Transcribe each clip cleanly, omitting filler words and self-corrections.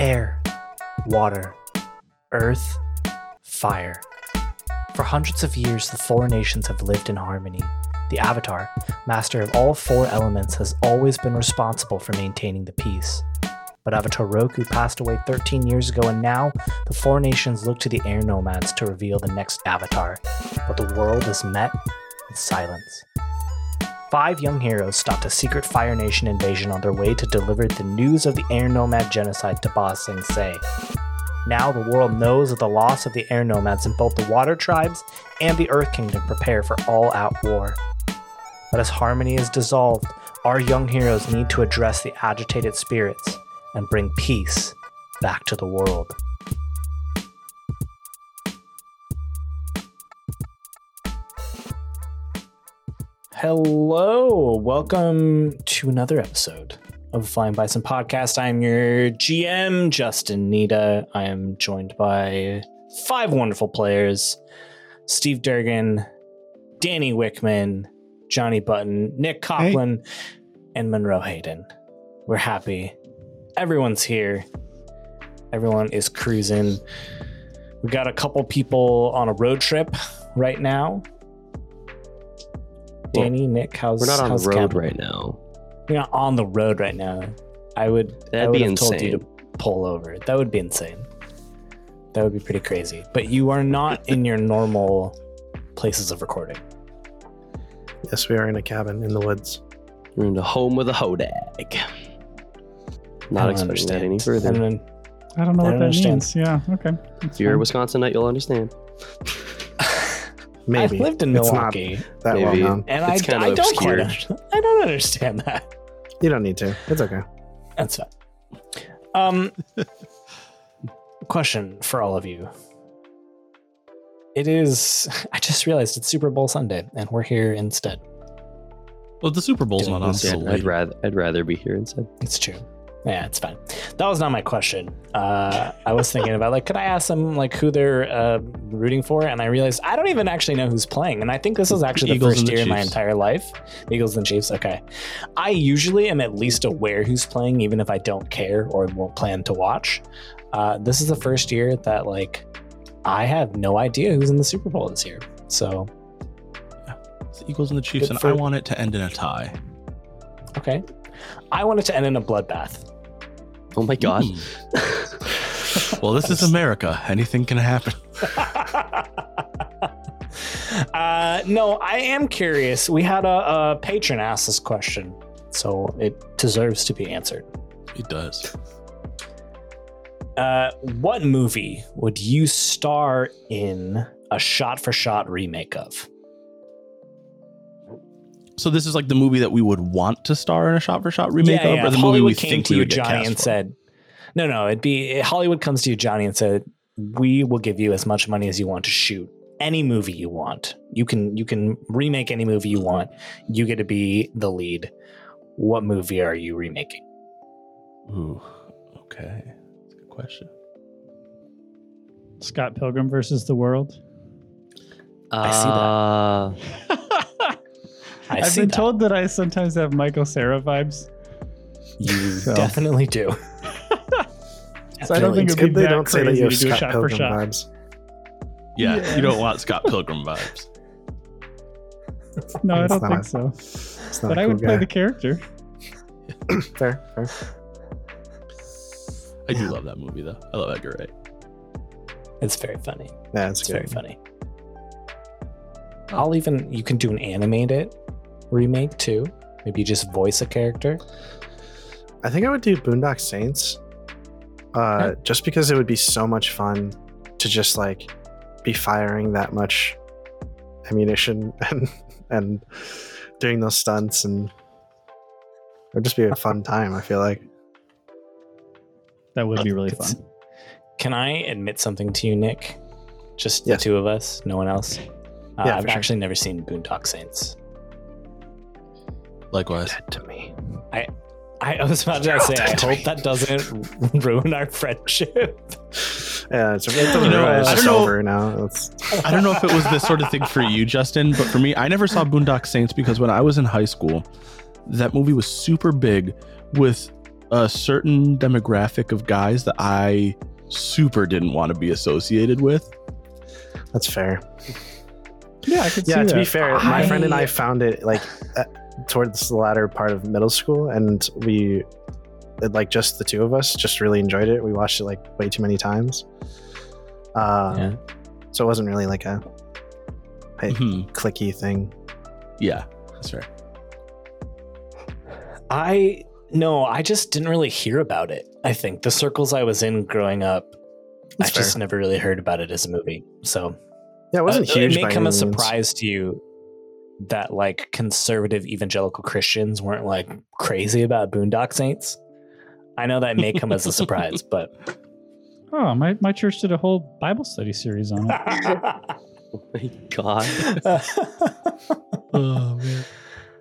air, water, earth, fire. For hundreds of years, the four nations have lived in harmony. The Avatar, master of all four elements, has always been responsible for maintaining the peace. But Avatar Roku passed away 13 years ago, and now the Four Nations look to the Air Nomads to reveal the next Avatar. But the world is met with silence. Five young heroes stopped a secret Fire Nation invasion on their way to deliver the news of the Air Nomad genocide to Ba Sing Se. Now the world knows of the loss of the Air Nomads, and both the Water Tribes and the Earth Kingdom prepare for all-out war. But as harmony is dissolved, our young heroes need to address the agitated spirits and bring peace back to the world. Hello, welcome to another episode of the Flying Bison Podcast. I'm your GM, Justin Nita. I am joined by five wonderful players: Steve Durgan, Danny Wickman, Johnny Button, Nick Coughlin, and Monroe Hayden. We're happy. Everyone's here. Everyone is cruising. We got a couple people on a road trip right now. Danny, Nick, how's we're not on the road right now. You're not on the road right now. I would have told you to pull over. That would be insane. That would be pretty crazy. But you are not in your normal places of recording. Yes, we are in a cabin in the woods. We're in the home of the Hodag. Not explaining that any further. I don't know what that means. Yeah, okay. If you're a Wisconsinite, you'll understand. Maybe. I've lived in Milwaukee. That long now. And I don't understand that. You don't need to. It's okay. That's fine. Question for all of you. I just realized it's Super Bowl Sunday, and we're here instead. Well, the Super Bowl's not on Sunday. I'd rather be here instead. It's true. Yeah, it's fine. That was not my question. I was thinking about, could I ask them, who they're rooting for? And I realized I don't even actually know who's playing. And I think this is actually the first year in my entire life. Eagles and Chiefs, okay. I usually am at least aware who's playing, even if I don't care or won't plan to watch. This is the first year that, I have no idea who's in the Super Bowl this year. So, yeah. It's the Eagles and the Chiefs, I want it to end in a tie. Okay. I want it to end in a bloodbath. Oh my God. Well, this is America. Anything can happen. No, I am curious. We had a patron ask this question, so it deserves to be answered. It does. What movie would you star in a shot-for-shot remake of? So this is the movie that we would want to star in a shot-for-shot remake of? Yeah. Or the Hollywood movie we came think to we you, would Johnny, cast and for. Said, no, it'd be Hollywood comes to you, Johnny, and said, we will give you as much money as you want to shoot any movie you want. You can remake any movie you want. You get to be the lead. What movie are you remaking? Ooh, okay. That's a good question. Scott Pilgrim versus the World. I see that. I've been told that I sometimes have Michael Cera vibes. You definitely do. So I don't think it'd be that crazy to do shot for shot vibes. Yeah, you don't want Scott Pilgrim vibes. No, I don't think so. But I would play the character. Fair. I do love that movie, though. I love Edgar Wright. It's very funny. That's very funny. You can do an animated remake too. Maybe just voice a character. I think I would do Boondock Saints, just because it would be so much fun to just be firing that much ammunition and doing those stunts, and it would just be a fun time. I feel like that would be really fun. Can I admit something to you, Nick? Just the two of us, no one else. Yeah, I've actually never seen Boondock Saints. Likewise. That to me. I was about to say, I hope that doesn't ruin our friendship. Yeah, it's just over now. I don't know if it was this sort of thing for you, Justin, but for me, I never saw Boondock Saints because when I was in high school, that movie was super big with a certain demographic of guys that I super didn't want to be associated with. That's fair. Yeah, I could see that. To be fair, my friend and I found it like towards the latter part of middle school, and we, like, just the two of us just really enjoyed it. We watched it like way too many times. So it wasn't really like a clicky thing. Yeah, that's right. I just didn't really hear about it. I think the circles I was in growing up, just never really heard about it as a movie. So yeah, it wasn't huge. It may come as a surprise to you that like conservative evangelical Christians weren't like crazy about Boondock Saints. I know that may come as a surprise, but my church did a whole Bible study series on it. Oh my God. Oh man.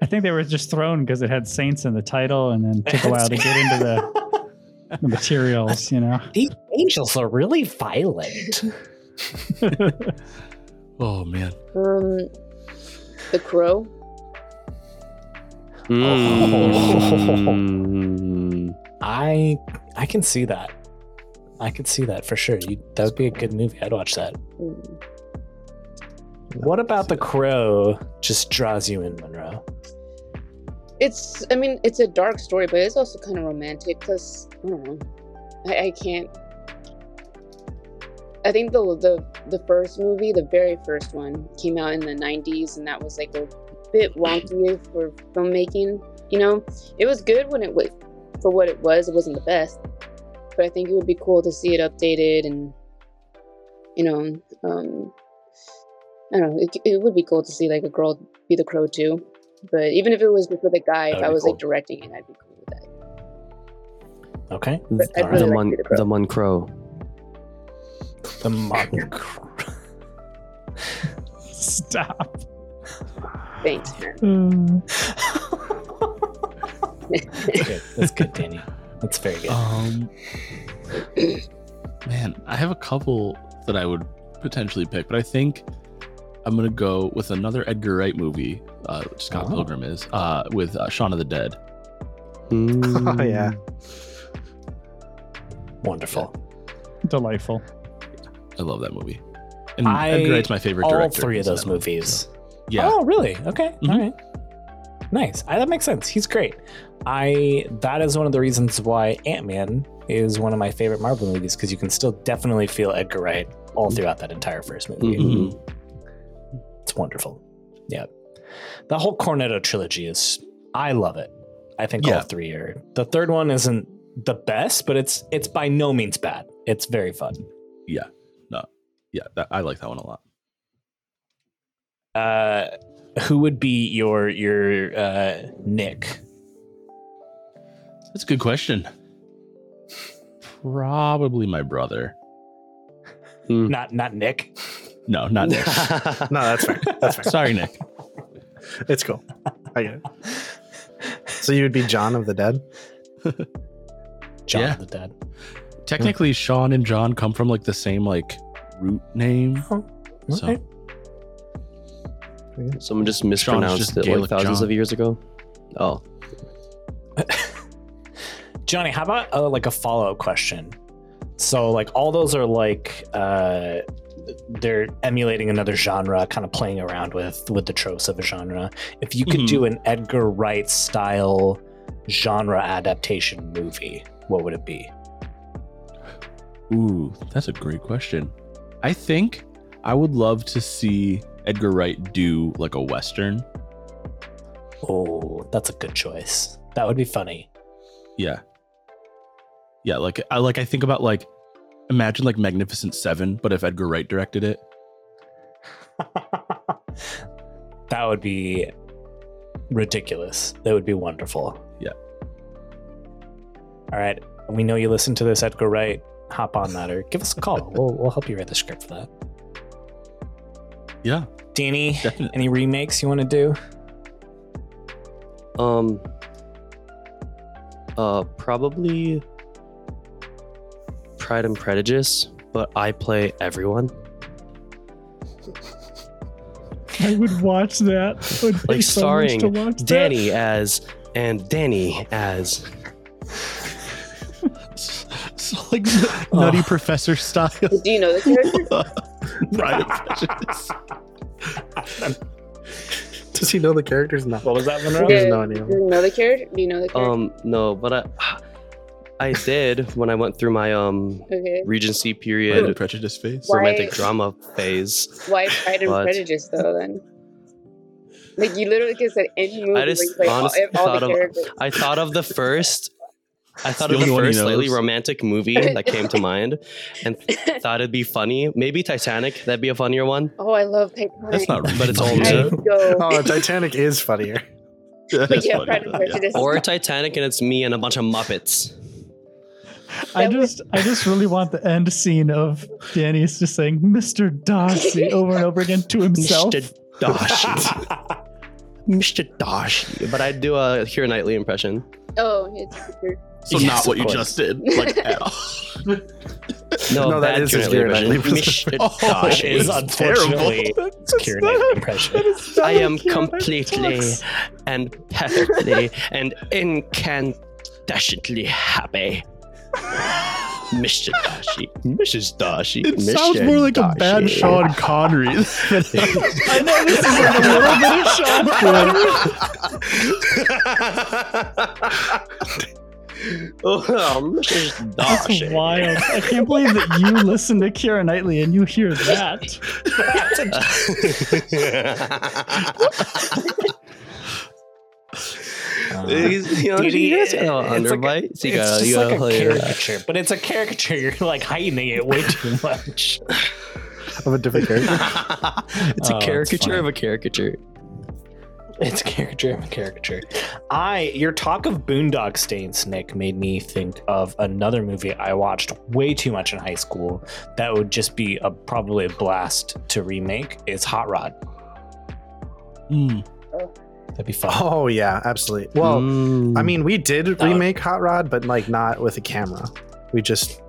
I think they were just thrown because it had saints in the title, and then took a while to get into the materials, you know. These angels are really violent. Oh man. The Crow. Mm. Oh. I can see that. I could see that for sure. That would be a good movie. I'd watch that. Mm. What about The Crow just draws you in, Monroe? It's a dark story, but it's also kind of romantic because I don't know. I can't. I think the first movie, the very first one, came out in the 90s, and that was like a bit wonky for filmmaking. You know, it was good when it was for what it was. It wasn't the best, but I think it would be cool to see it updated, and you know, I don't know. It would be cool to see like a girl be the Crow too. But even if it was with a guy, if I was like directing it, I'd be cool with that. Okay. The Monroe. The Monroe. Stop. Thanks. Okay, that's good, Danny. That's very good. Man, I have a couple that I would potentially pick, but I think I'm going to go with another Edgar Wright movie, which Scott Pilgrim is, with Shaun of the Dead. Mm. Oh, yeah. Wonderful. Yeah. Delightful. I love that movie. And Edgar Wright's my favorite director. All three of those movies. Yeah. Oh, really? Okay. Mm-hmm. All right. Nice. That makes sense. He's great. That is one of the reasons why Ant-Man is one of my favorite Marvel movies, because you can still definitely feel Edgar Wright all throughout that entire first movie. Mm-hmm. It's wonderful. Yeah. The whole Cornetto trilogy I love it. I think all three are. The third one isn't the best, but it's by no means bad. It's very fun. Yeah. No. Yeah. I like that one a lot. Who would be your Nick? That's a good question. Probably my brother. Not Nick. No, not Nick. No, that's fair. That's fair. Sorry, Nick. It's cool. I get it. So you would be John of the Dead? John of the Dead. Technically, Sean and John come from like the same like root name. Oh, okay. So someone just mispronounced it like thousands of years ago. Oh. Johnny, how about like a follow-up question? So like all those are like they're emulating another genre, kind of playing around with the tropes of a genre. If you could do an Edgar Wright style genre adaptation movie, what would it be? Ooh, that's a great question. I think I would love to see Edgar Wright do like a Western. Oh, that's a good choice. That would be funny. Yeah. Yeah, like I think about like, imagine like Magnificent Seven, but if Edgar Wright directed it. That would be ridiculous. That would be wonderful. Yeah. All right. We know you listen to this, Edgar Wright. Hop on that or give us a call. We'll help you write the script for that. Yeah. Danny, definitely. Any remakes you want to do? Probably Pride and Prejudice, but I play everyone. I would watch that. Would like starring so Danny as like Nutty Professor style. Do you know the character? Pride and Prejudice. Does he know the characters? No. What was that, Monroe? Yeah, no idea. Do you know the character? Do you know the character? No, but I did when I went through my Regency period. Pride and Prejudice phase. Romantic drama phase. Why Pride and Prejudice though then? Like you literally could have said any movie. I just like, honestly I thought of the first slightly romantic movie that came to mind and thought it'd be funny. Maybe Titanic. That'd be a funnier one. Oh, I love Titanic. That's not right. But it's old too. Oh, Titanic is funnier. But yeah, Pride and Prejudice. Or Titanic and it's me and a bunch of Muppets. I just really want the end scene of Danny's just saying Mr. Darcy over and over again to himself. Mr. Darcy. But I'd do a Keira Knightley impression. Oh, it's true. So yes, not what you just did, like at all. No, that is Keira Knightley impression. Mr. Darcy is unfortunately it's Keira Knightley impression. I am completely and perfectly and incandescently happy. Mr. Darcy, Mrs. Darcy. It sounds more like a bad Sean Connery. I know this is like a little bit of Sean Connery. Oh, Mrs. Darcy. That's wild. I can't believe that you listen to Keira Knightley and you hear that. It's like a caricature, but it's a caricature. You're like heightening it way too much. Of a different character. It's a caricature of a caricature. It's a caricature of a caricature. Your talk of Boondock Saints, Nick, made me think of another movie I watched way too much in high school. That would just be probably a blast to remake. It's Hot Rod. That'd be fun. Oh yeah, absolutely. Well, I mean, we did remake Hot Rod, but like not with a camera. We just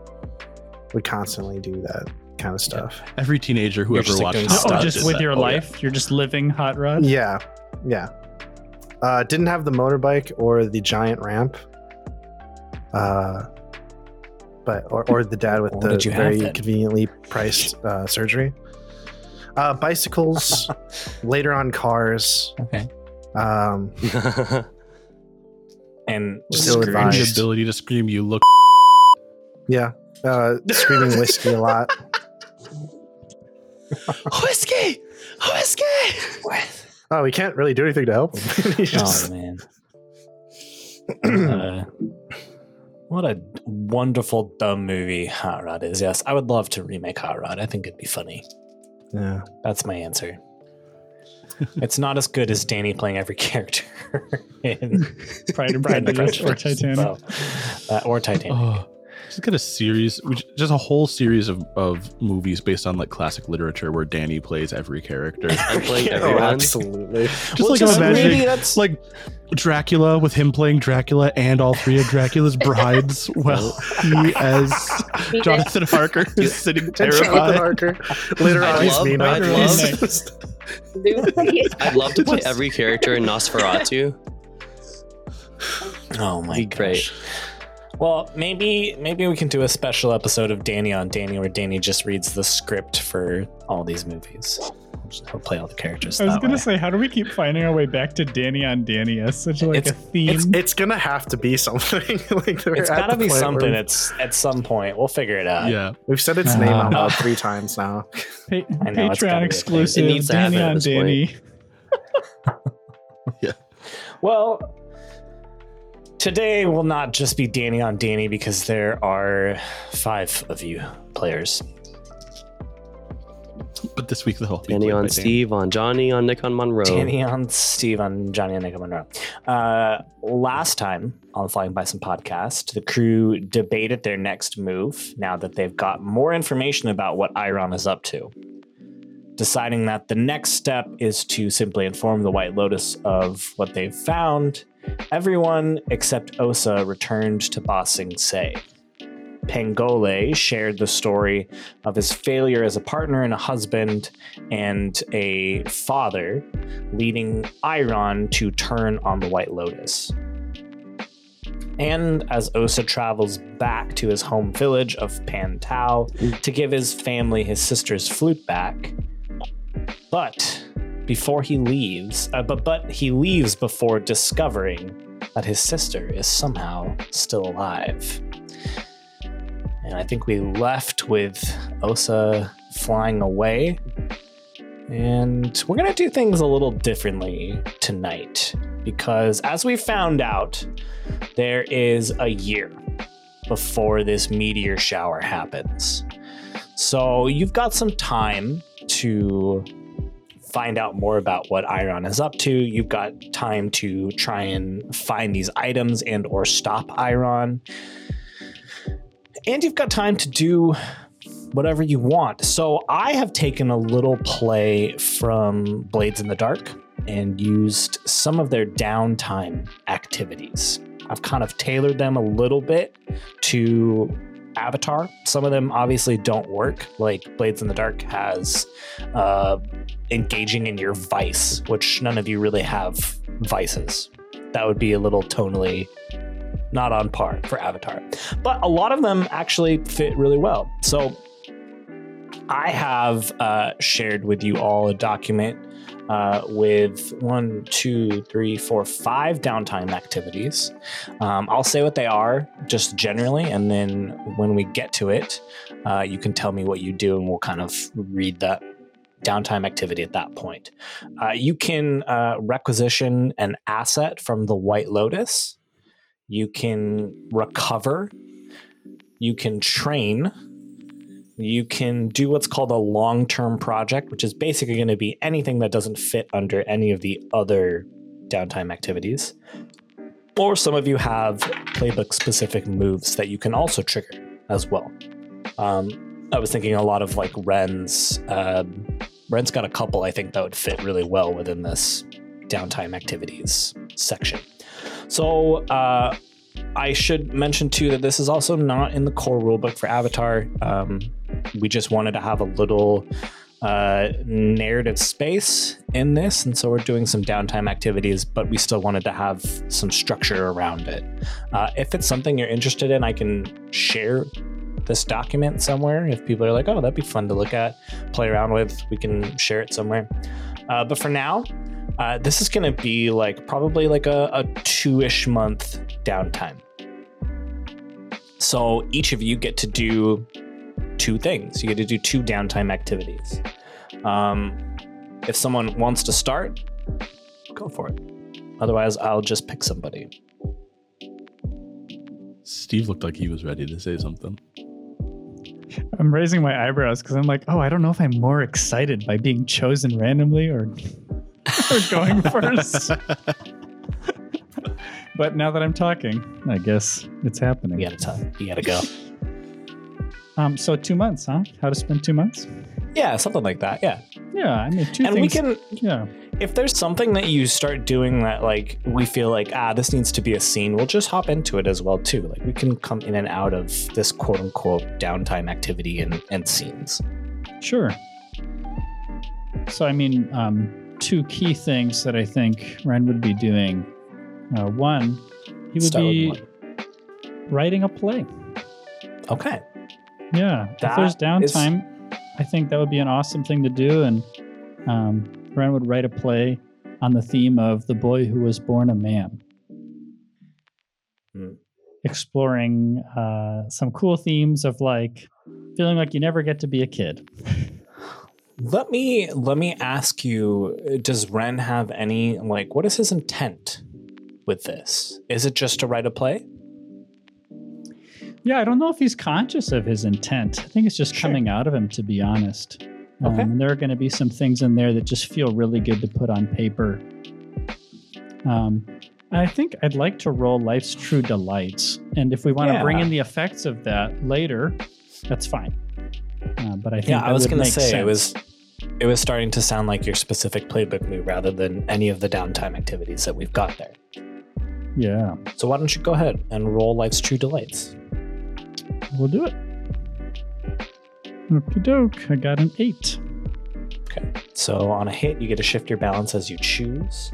would constantly do that kind of stuff. Yeah. Every teenager who ever watched Hot Rod, just with your life, you're just living Hot Rod. Yeah, yeah. Didn't have the motorbike or the giant ramp, but the dad with the very conveniently priced surgery. Bicycles, later on cars. Okay. And still the ability to scream, you look. Yeah. Screaming whiskey a lot. Whiskey. What? Oh, we can't really do anything to help him. Man. What a wonderful dumb movie Hot Rod is. Yes, I would love to remake Hot Rod. I think it'd be funny. Yeah, that's my answer. It's not as good as Danny playing every character in Pride and Prejudice or Titanic. Just get a series, just a whole series of movies based on like classic literature where Danny plays every character. I play everyone. Absolutely. Just like Dracula with him playing Dracula and all three of Dracula's brides. Well, he as Jonathan Harker is sitting terrified. Harker. Later on, he's mean. I'd love to play every character in Nosferatu. Oh my gosh. Great. Well, maybe we can do a special episode of Danny on Danny where Danny just reads the script for all these movies. He'll play all the characters. I was going to say, how do we keep finding our way back to Danny on Danny as such like a theme? It's going to have to be something. It's got to be something. It's at some point. We'll figure it out. Yeah, we've said its name out 3 times now. Patreon exclusive Danny on Danny. Yeah. Well, today will not just be Danny on Danny because there are 5 of you players. But this week they'll be Danny on Steve, on Johnny, on Nick, on Monroe. Danny on Steve, on Johnny, on Nick, on Monroe. Last time on the Flying Bison podcast, the crew debated their next move now that they've got more information about what Iron is up to, deciding that the next step is to simply inform the White Lotus of what they've found. Everyone except Osa returned to Ba Sing Se. Pangole shared the story of his failure as a partner and a husband and a father, leading Iron to turn on the White Lotus. and as Osa travels back to his home village of Pantau to give his family his sister's flute back. But he leaves before discovering that his sister is somehow still alive. And I think we left with Osa flying away. And we're going to do things a little differently tonight, because as we found out, there is a year before this meteor shower happens. So you've got some time to find out more about what Iron is up to. You've got time to try and find these items and or stop Iron. And you've got time to do whatever you want. So I have taken a little play from Blades in the Dark and used some of their downtime activities. I've kind of tailored them a little bit to Avatar. Some of them obviously don't work, like Blades in the Dark has engaging in your vice, which none of you really have vices. That would be a little tonally not on par for Avatar, but a lot of them actually fit really well. So I have shared with you all a document with 5 downtime activities. I'll say what they are just generally, and then when we get to it, you can tell me what you do, and we'll kind of read that downtime activity at that point. You can requisition an asset from the White Lotus. You can recover. You can train. You can do what's called a long-term project, which is basically going to be anything that doesn't fit under any of the other downtime activities. Or some of you have playbook-specific moves that you can also trigger as well. I was thinking a lot of like Ren's. Ren's got a couple, I think, that would fit really well within this downtime activities section. So I should mention, too, that this is also not in the core rulebook for Avatar. We just wanted to have a little narrative space in this, and so we're doing some downtime activities, but we still wanted to have some structure around it. If it's something you're interested in, I can share this document somewhere. If people are like, oh, that'd be fun to look at, play around with, we can share it somewhere. But for now, this is going to be like probably like a 2-ish month downtime. So each of you get to do 2 things. You get to do 2 downtime activities. If someone wants to start, go for it. Otherwise, I'll just pick somebody. Steve looked like he was ready to say something. I'm raising my eyebrows because I'm like, oh, I don't know if I'm more excited by being chosen randomly or going first. But now that I'm talking, I guess it's happening. You gotta go. So 2 months, huh? How to spend 2 months? Yeah, something like that. Yeah. Yeah, I mean, 2 and things. And we can, yeah. If there's something that you start doing that, like, we feel like, this needs to be a scene, we'll just hop into it as well, too. Like, we can come in and out of this quote-unquote downtime activity and scenes. Sure. So, I mean, 2 key things that I think Ren would be doing. One, he would be writing a play. Okay. Yeah. If there's downtime, I think that would be an awesome thing to do. And Ren would write a play on the theme of The Boy Who Was Born a Man. Exploring some cool themes of like feeling like you never get to be a kid. Let me ask you, does Ren have any, like, what is his intent with this? Is it just to write a play? Yeah, I don't know if he's conscious of his intent. I think it's just coming out of him, to be honest. Okay. And there are going to be some things in there that just feel really good to put on paper. I think I'd like to roll Life's True Delights. And if we want to bring in the effects of that later, that's fine. But I think that would make sense. Yeah, I was going to say, it was starting to sound like your specific playbook move rather than any of the downtime activities that we've got there. Yeah. So why don't you go ahead and roll Life's True Delights? We'll do it. Okie doke. I got an 8. Okay. So on a hit, you get to shift your balance as you choose.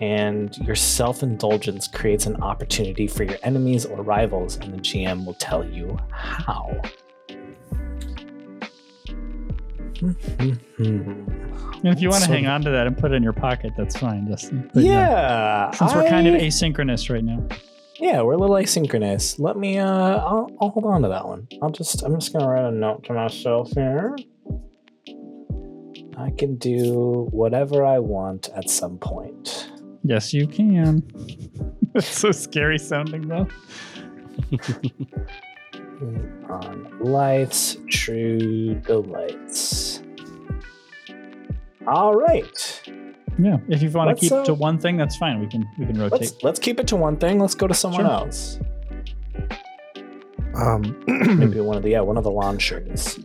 and your self-indulgence creates an opportunity for your enemies or rivals, and the GM will tell you how. And if you want to hang on to that and put it in your pocket, that's fine, Justin. But yeah. No, since we're kind of asynchronous right now. Yeah, we're a little asynchronous. Let me, I'll hold on to that one. I'm just going to write a note to myself here. I can do whatever I want at some point. Yes, you can. That's so scary sounding, though. On life's true delights. All right. Yeah, if you want to keep to one thing, that's fine. We can rotate. Let's keep it to one thing. Let's go to someone else. Maybe one of the launchers.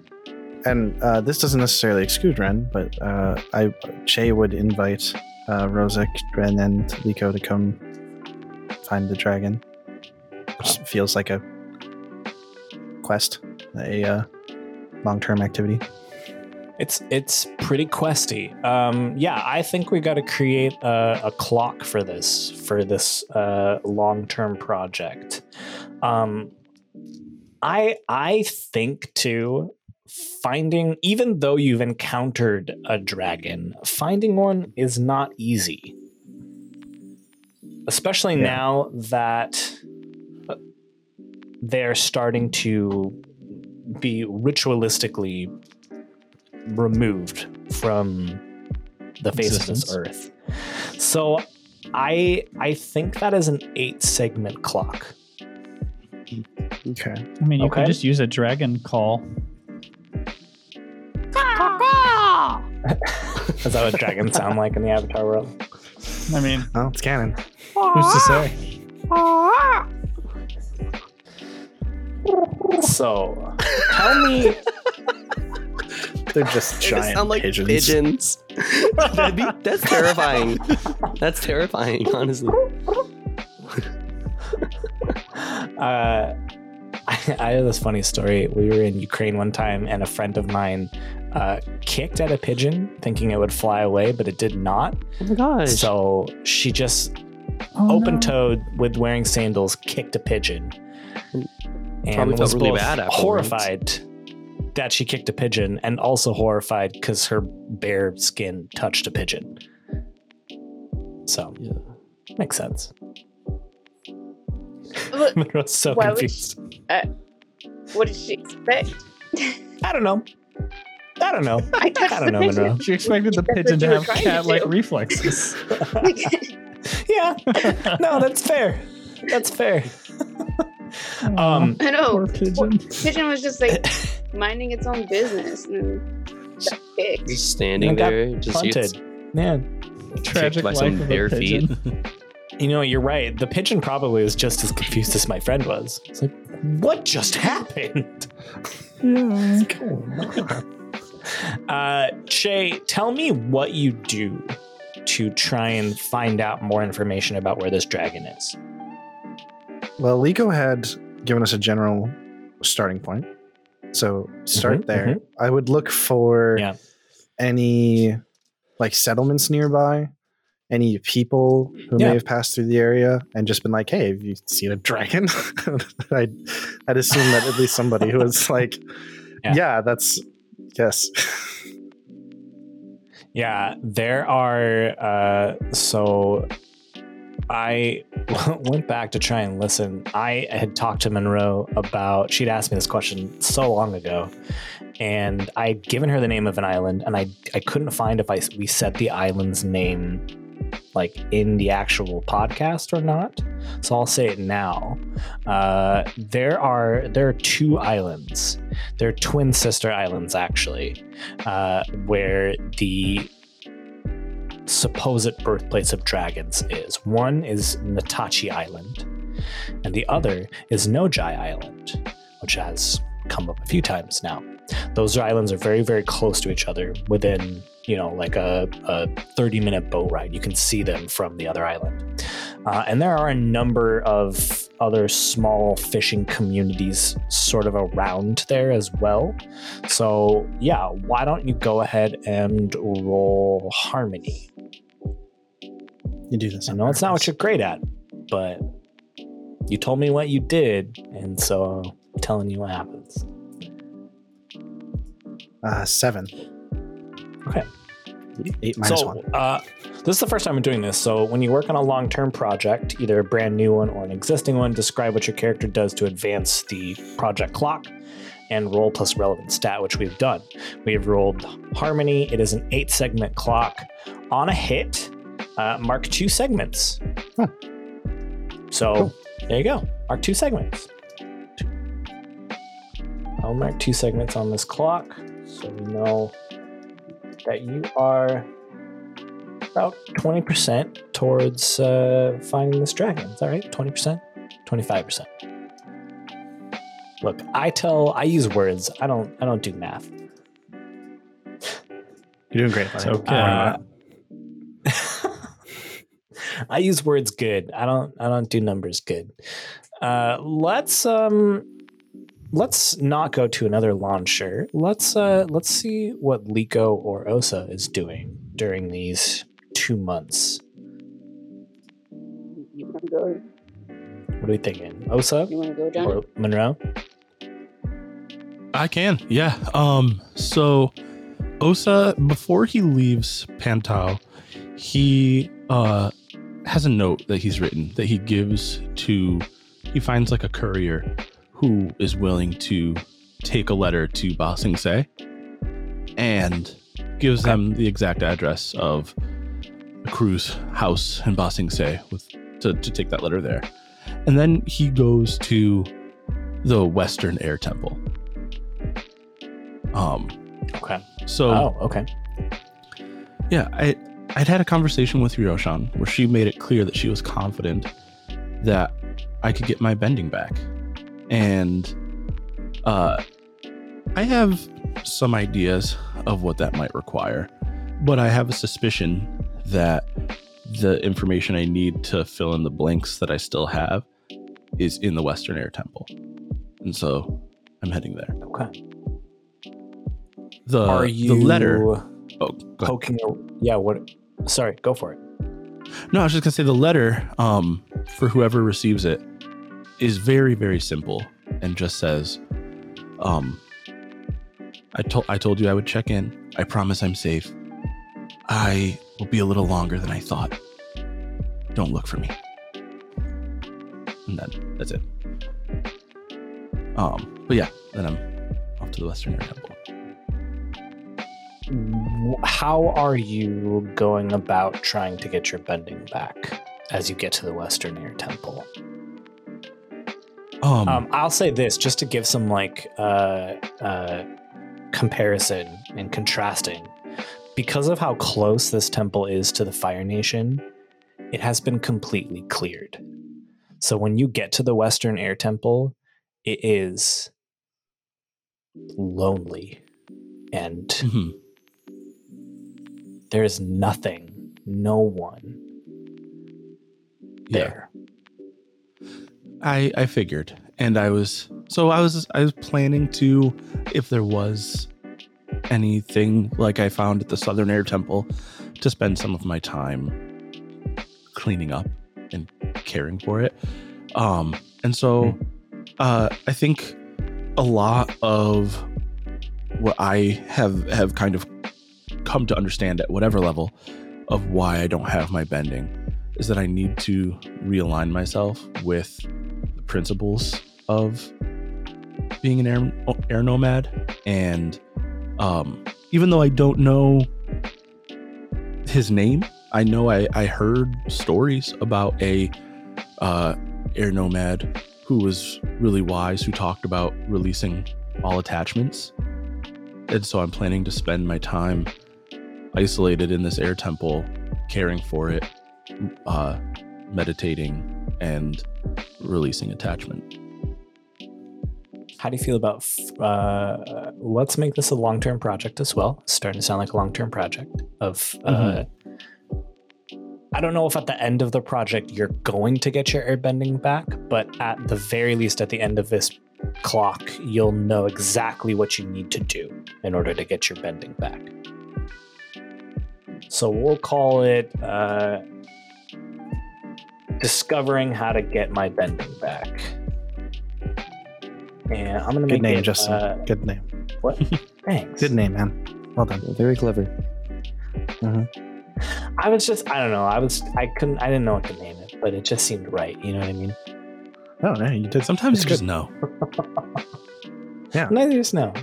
And this doesn't necessarily exclude Ren, but Che would invite Rozek, Ren, and Liko to come find the dragon. Which feels like a quest, a long-term activity. It's pretty questy. I think we got to create a clock for this long-term project. I think too, finding, even though you've encountered a dragon, finding one is not easy, especially now that they're starting to be ritualistically removed from the face of this earth. So I think that is an 8-segment clock. Okay. I mean, you could just use a dragon call. Is that what dragons sound like in the Avatar world? I mean, well, it's canon. Who's to say? So, tell me. They're just giant sound like pigeons. That's terrifying. That's terrifying, honestly. I have this funny story. We were in Ukraine one time, and a friend of mine kicked at a pigeon, thinking it would fly away, but it did not. Oh my gosh! So she just open-toed with wearing sandals kicked a pigeon, and was really bad afterwards. Horrified that she kicked a pigeon, and also horrified because her bare skin touched a pigeon. So, makes sense. Monroe's so confused. What did she expect? I don't know. I don't know, Monroe. She expected the pigeon to have cat-like reflexes. Yeah. No, that's fair. That's fair. I know. Pigeon was just like minding its own business and just standing there, just hunted. Man, tragic life of a pigeon. You know, you're right. The pigeon probably was just as confused as my friend was. It's like, what just happened? What's going on? Che, tell me what you do to try and find out more information about where this dragon is. Well, Liko had given us a general starting point. So start there. Mm-hmm. I would look for any settlements nearby, any people who may have passed through the area, and just been like, hey, have you seen a dragon? I'd assume that at least somebody who was like, yes. Yeah, there are, so I went back to try and listen. I had talked to Monroe about, she'd asked me this question so long ago, and I'd given her the name of an island, and I couldn't find if we said the island's name in the actual podcast or not. So I'll say it now. There are two islands. They're twin sister islands, actually, where the supposed birthplace of dragons is. One is Natachi Island, and the other is Nojai Island, which has come up a few times now. Those islands are very, very close to each other, within a 30-minute boat ride. You can see them from the other island. And there are a number of other small fishing communities sort of around there as well. So, why don't you go ahead and roll Harmony? You do this. I know it's not what you're great at, but you told me what you did, and so I'm telling you what happens. 7. Okay. 8 minus 1. This is the first time I'm doing this. So when you work on a long-term project, either a brand new one or an existing one, describe what your character does to advance the project clock and roll plus relevant stat, which we've done. We have rolled Harmony. It is an 8-segment clock. On a hit, mark 2 segments. Huh. So cool. There you go. Mark 2 segments. I'll mark 2 segments on this clock so we know that you are about 20% towards finding this dragon. Is that right? 20%? 25%. Look, I use words. I don't do math. You're doing great, Lenny. Okay. I use words good. I don't do numbers good. Let's not go to another launcher. Let's see what Liko or Osa is doing during these 2 months. You want to go? What are we thinking? Osa? You want to go, John? Or Monroe? I can, yeah. So Osa, before he leaves Pantau, he has a note that he's written that he gives to. He finds like a courier who is willing to take a letter to Ba Sing Se and gives them the exact address of the crew's house in Ba Sing Se to take that letter there. And then he goes to the Western Air Temple. Okay. So. Oh, okay. Yeah, I'd had a conversation with Ryoshan where she made it clear that she was confident that I could get my bending back. And I have some ideas of what that might require, but I have a suspicion that the information I need to fill in the blanks that I still have is in the Western Air Temple. And so I'm heading there. Okay. The letter. Oh, poking. Yeah. What? Sorry. Go for it. No, I was just gonna say the letter for whoever receives it is very, very simple and just says, I told you I would check in. I promise I'm safe. I will be a little longer than I thought. Don't look for me. And that's it. But yeah, then I'm off to the Western Air Temple. How are you going about trying to get your bending back as you get to the Western Air Temple? I'll say this just to give some comparison and contrasting. Because of how close this temple is to the Fire Nation, it has been completely cleared. So when you get to the Western Air Temple, it is lonely and there is nothing, no one there. I figured, and I was planning to, if there was anything like I found at the Southern Air Temple, to spend some of my time cleaning up and caring for it. And so I think a lot of what I have kind of come to understand at whatever level of why I don't have my bending is that I need to realign myself with principles of being an air nomad, and even though I don't know his name, I know I heard stories about a air nomad who was really wise, who talked about releasing all attachments. And so I'm planning to spend my time isolated in this air temple, caring for it, meditating, and releasing attachment. How do you feel about let's make this a long-term project as well? It's starting to sound like a long-term project of I don't know if at the end of the project you're going to get your airbending back, but at the very least at the end of this clock you'll know exactly what you need to do in order to get your bending back. So we'll call it discovering how to get my bending back. And I'm gonna make it, Justin. Good name. What? Thanks. Good name, man. Well done. Very clever. Mm-hmm. I was just, I don't know. I didn't know what to name it, but it just seemed right. You know what I mean? I don't know. You did. Sometimes you just know. Yeah. Sometimes you just know.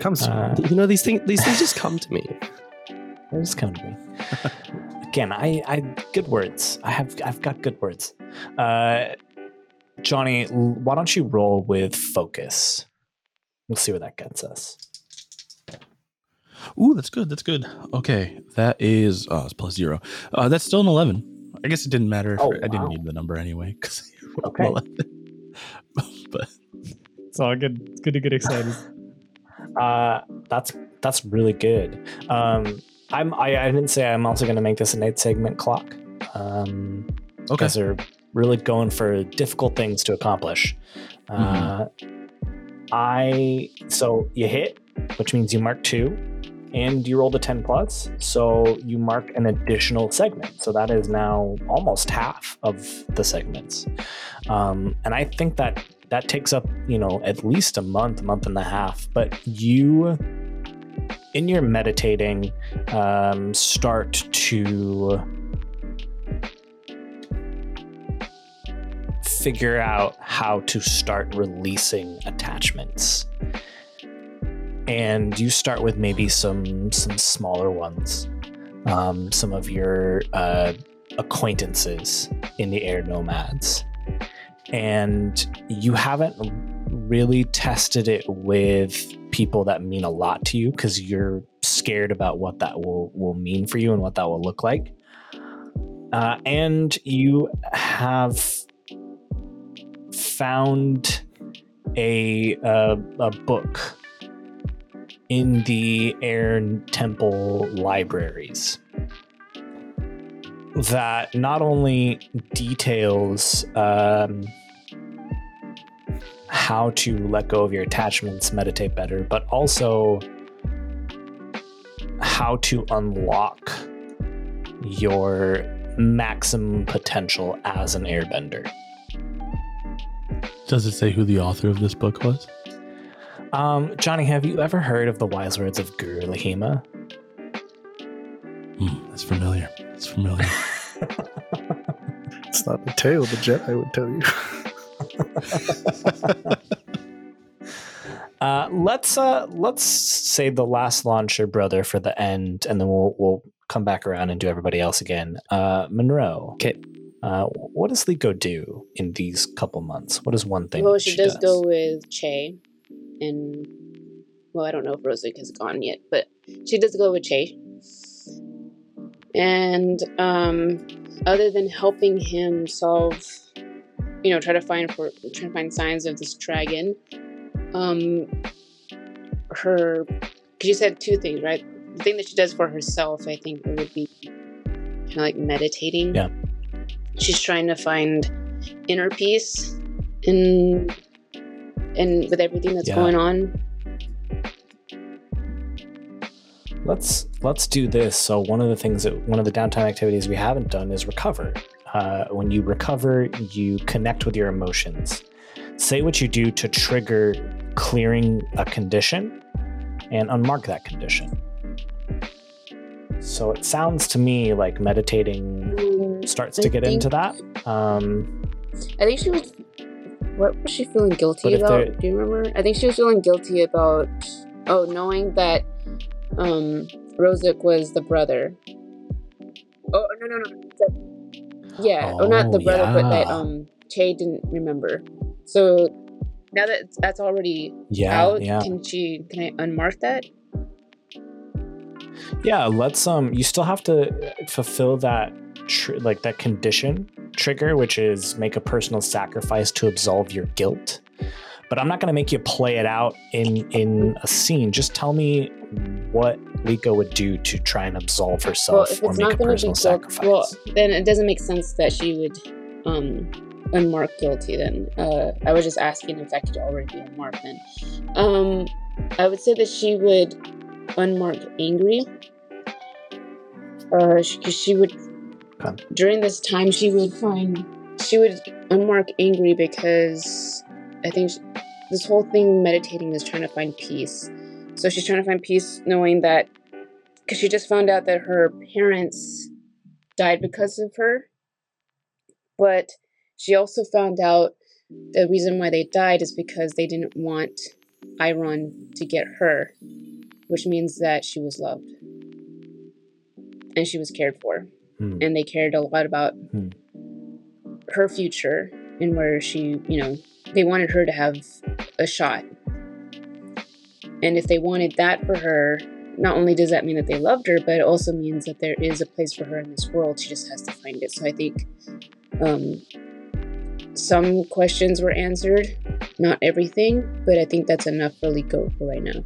Comes to me. You know, these things just come to me. They just come to me. Again, I good words. I've got good words. Johnny, why don't you roll with focus? We'll see where that gets us. Ooh, that's good. That's good. Okay, that is it's +0. That's still an 11. I guess it didn't matter. I didn't need the number anyway. Okay. But it's all good. It's good to get excited. That's really good. I didn't say I'm also going to make this an 8 segment clock. Okay. Because they're really going for difficult things to accomplish. Mm-hmm. So you hit, which means you mark 2, and you rolled a 10+, so you mark an additional segment. So that is now almost half of the segments. And I think that takes up, you know, at least a month and a half, but you, in your meditating, start to figure out how to start releasing attachments. And you start with maybe some smaller ones, some of your acquaintances in the Air Nomads. And you haven't really tested it with people that mean a lot to you because you're scared about what that will mean for you and what that will look like. And you have found a book in the Air Temple libraries that not only details how to let go of your attachments, meditate better, but also how to unlock your maximum potential as an airbender. Does it say who the author of this book was? Johnny, have you ever heard of the wise words of Guru Laghima? That's familiar. It's familiar. It's not the tale of the Jedi would tell you. Let's save the last launcher brother for the end, and then we'll come back around and do everybody else again. Monroe. Okay. What does Liko do in these couple months? What is one thing? Well, she does go with Che. And well, I don't know if Rosic has gone yet, but she does go with Che. And other than helping him solve, you know, try to find signs of this dragon, she said 2 things, right? The thing that she does for herself, I think, it would be kind of like meditating. Yeah, she's trying to find inner peace and with everything that's going on. Let's do this. So one of the downtime activities we haven't done is recover. When you recover, you connect with your emotions. Say what you do to trigger clearing a condition and unmark that condition. So it sounds to me like meditating starts to get into that. I think she was... What was she feeling guilty about? Do you remember? I think she was feeling guilty about knowing that Rosic was the brother. Oh no. Yeah, not the brother, but that Che didn't remember. So now that that's already out, can I unmark that? Yeah, let's you still have to fulfill that that condition trigger, which is make a personal sacrifice to absolve your guilt, but I'm not going to make you play it out in a scene. Just tell me what Liko would do to try and absolve herself or make a personal sacrifice. Well, then it doesn't make sense that she would unmark guilty then. I was just asking if that could already be unmarked then. I would say that she would unmark angry, because she would happen. During this time, she would mark angry because I think this whole thing meditating is trying to find peace. So she's trying to find peace knowing that, because she just found out that her parents died because of her. But she also found out the reason why they died is because they didn't want Iron to get her, which means that she was loved and she was cared for. And they cared a lot about her future and where she, you know, they wanted her to have a shot. And if they wanted that for her, not only does that mean that they loved her, but it also means that there is a place for her in this world. She just has to find it. So I think some questions were answered, not everything, but I think that's enough really go for right now.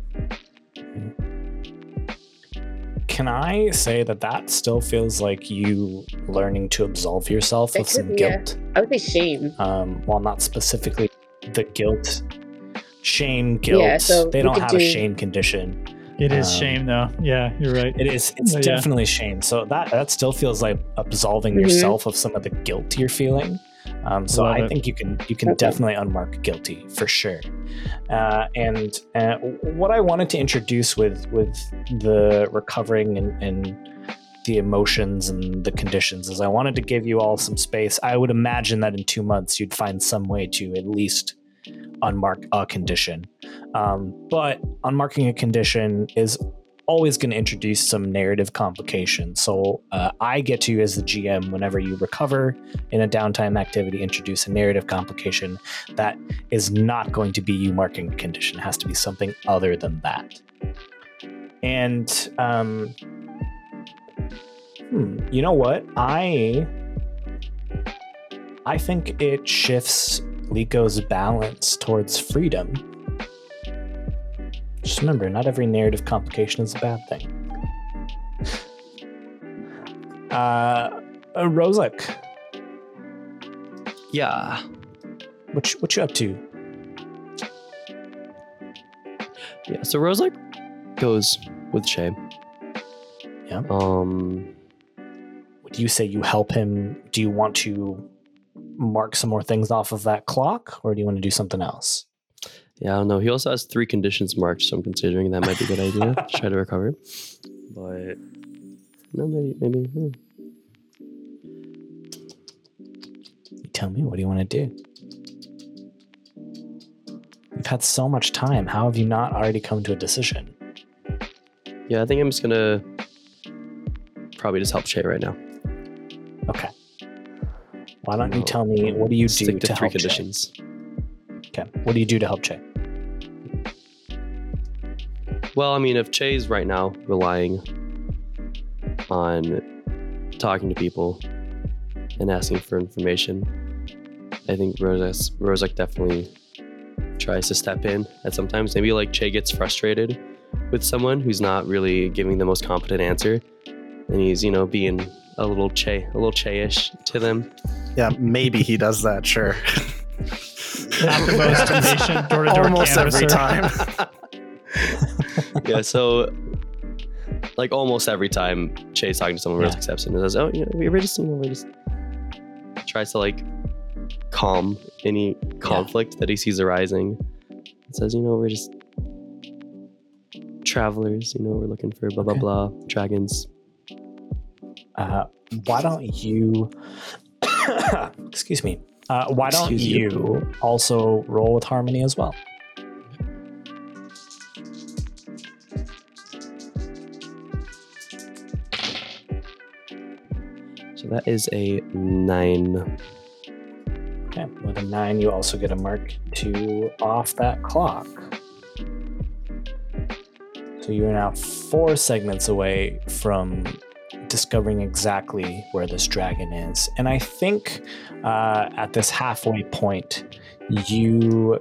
Can I say that still feels like you learning to absolve yourself of some guilt? I would say shame. Well, not specifically the guilt. Shame, guilt. Yeah, so they don't have a shame condition. It is shame, though. Yeah, you're right. It is. It's definitely shame. So that still feels like absolving yourself of some of the guilt you're feeling. So I think you can definitely unmark guilty for sure. And what I wanted to introduce with the recovering and the emotions and the conditions is I wanted to give you all some space. I would imagine that in 2 months you'd find some way to at least unmark a condition. But unmarking a condition is always going to introduce some narrative complications. So I get to, as the GM, whenever you recover in a downtime activity, introduce a narrative complication that is not going to be you marking a condition. It has to be something other than that. And you know what? I think it shifts Liko's balance towards freedom. Just remember, not every narrative complication is a bad thing. Rozak. Yeah. What you up to? Yeah, so Rozak goes with shame. Yeah. What do you say? You help him. Do you want to mark some more things off of that clock, or do you want to do something else? Yeah, I don't know. He also has 3 conditions marked, so I'm considering that might be a good idea to try to recover. But no, maybe. You tell me, what do you want to do? You've had so much time. How have you not already come to a decision? Yeah, I think I'm just going to probably just help Shay right now. Okay. Why don't you tell me, what do you do to help conditions? Shay? Okay. What do you do to help Shay? Well, I mean, if Che's right now relying on talking to people and asking for information, I think Rozak definitely tries to step in at sometimes. Maybe like Che gets frustrated with someone who's not really giving the most competent answer, and he's, you know, being a little Che-ish to them. Yeah, maybe he does that. Sure. Not the most impatient door-to-door almost every time. Yeah, so like almost every time Che's talking to someone, Rose accepts it and says, "Oh, you know, we just tries to like calm any conflict that he sees arising." It says, "You know, we're just travelers. You know, we're looking for blah blah blah dragons." Why don't you? Excuse me. Why don't you also roll with harmony as well? So that is a 9. Okay, with a 9, you also get a mark 2 off that clock. So you are now 4 segments away from discovering exactly where this dragon is. And I think at this halfway point, you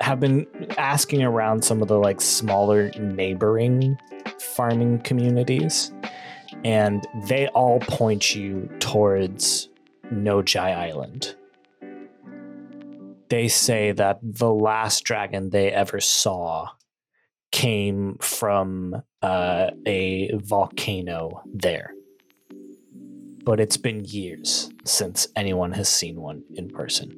have been asking around some of the like smaller neighboring farming communities, and they all point you towards Nojai Island. They say that the last dragon they ever saw came from a volcano there. but it's been years since anyone has seen one in person.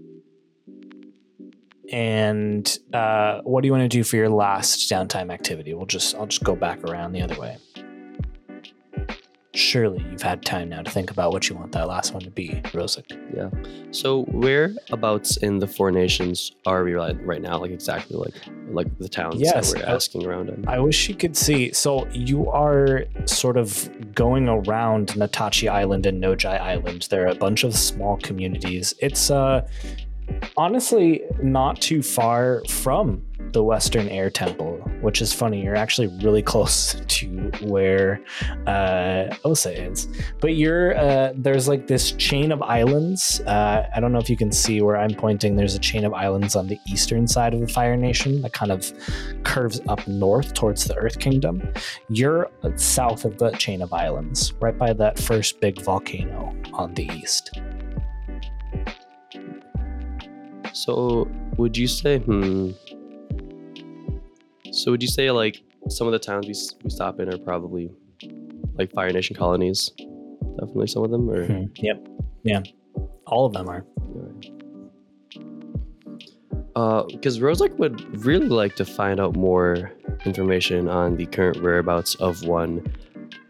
And what do you want to do for your last downtime activity? I'll just go back around the other way. Surely you've had time now to think about what you want that last one to be, Rosic. Yeah. So whereabouts in the Four Nations are we right now? Like exactly like the towns that we're asking around in. I wish you could see. So you are sort of going around Natachi Island and Nojai Island. There are a bunch of small communities. It's honestly not too far from the Western Air Temple, which is funny. You're actually really close to where Osa is, but you're there's like this chain of islands. I don't know if you can see where I'm pointing. There's a chain of islands on the eastern side of the Fire Nation that kind of curves up north towards the Earth Kingdom. You're south of the chain of islands, right by that first big volcano on the east. So would you say, like some of the towns we stop in are probably like Fire Nation colonies? Definitely some of them, or Yep. Yeah. All of them are. Because Rosic would really like to find out more information on the current whereabouts of one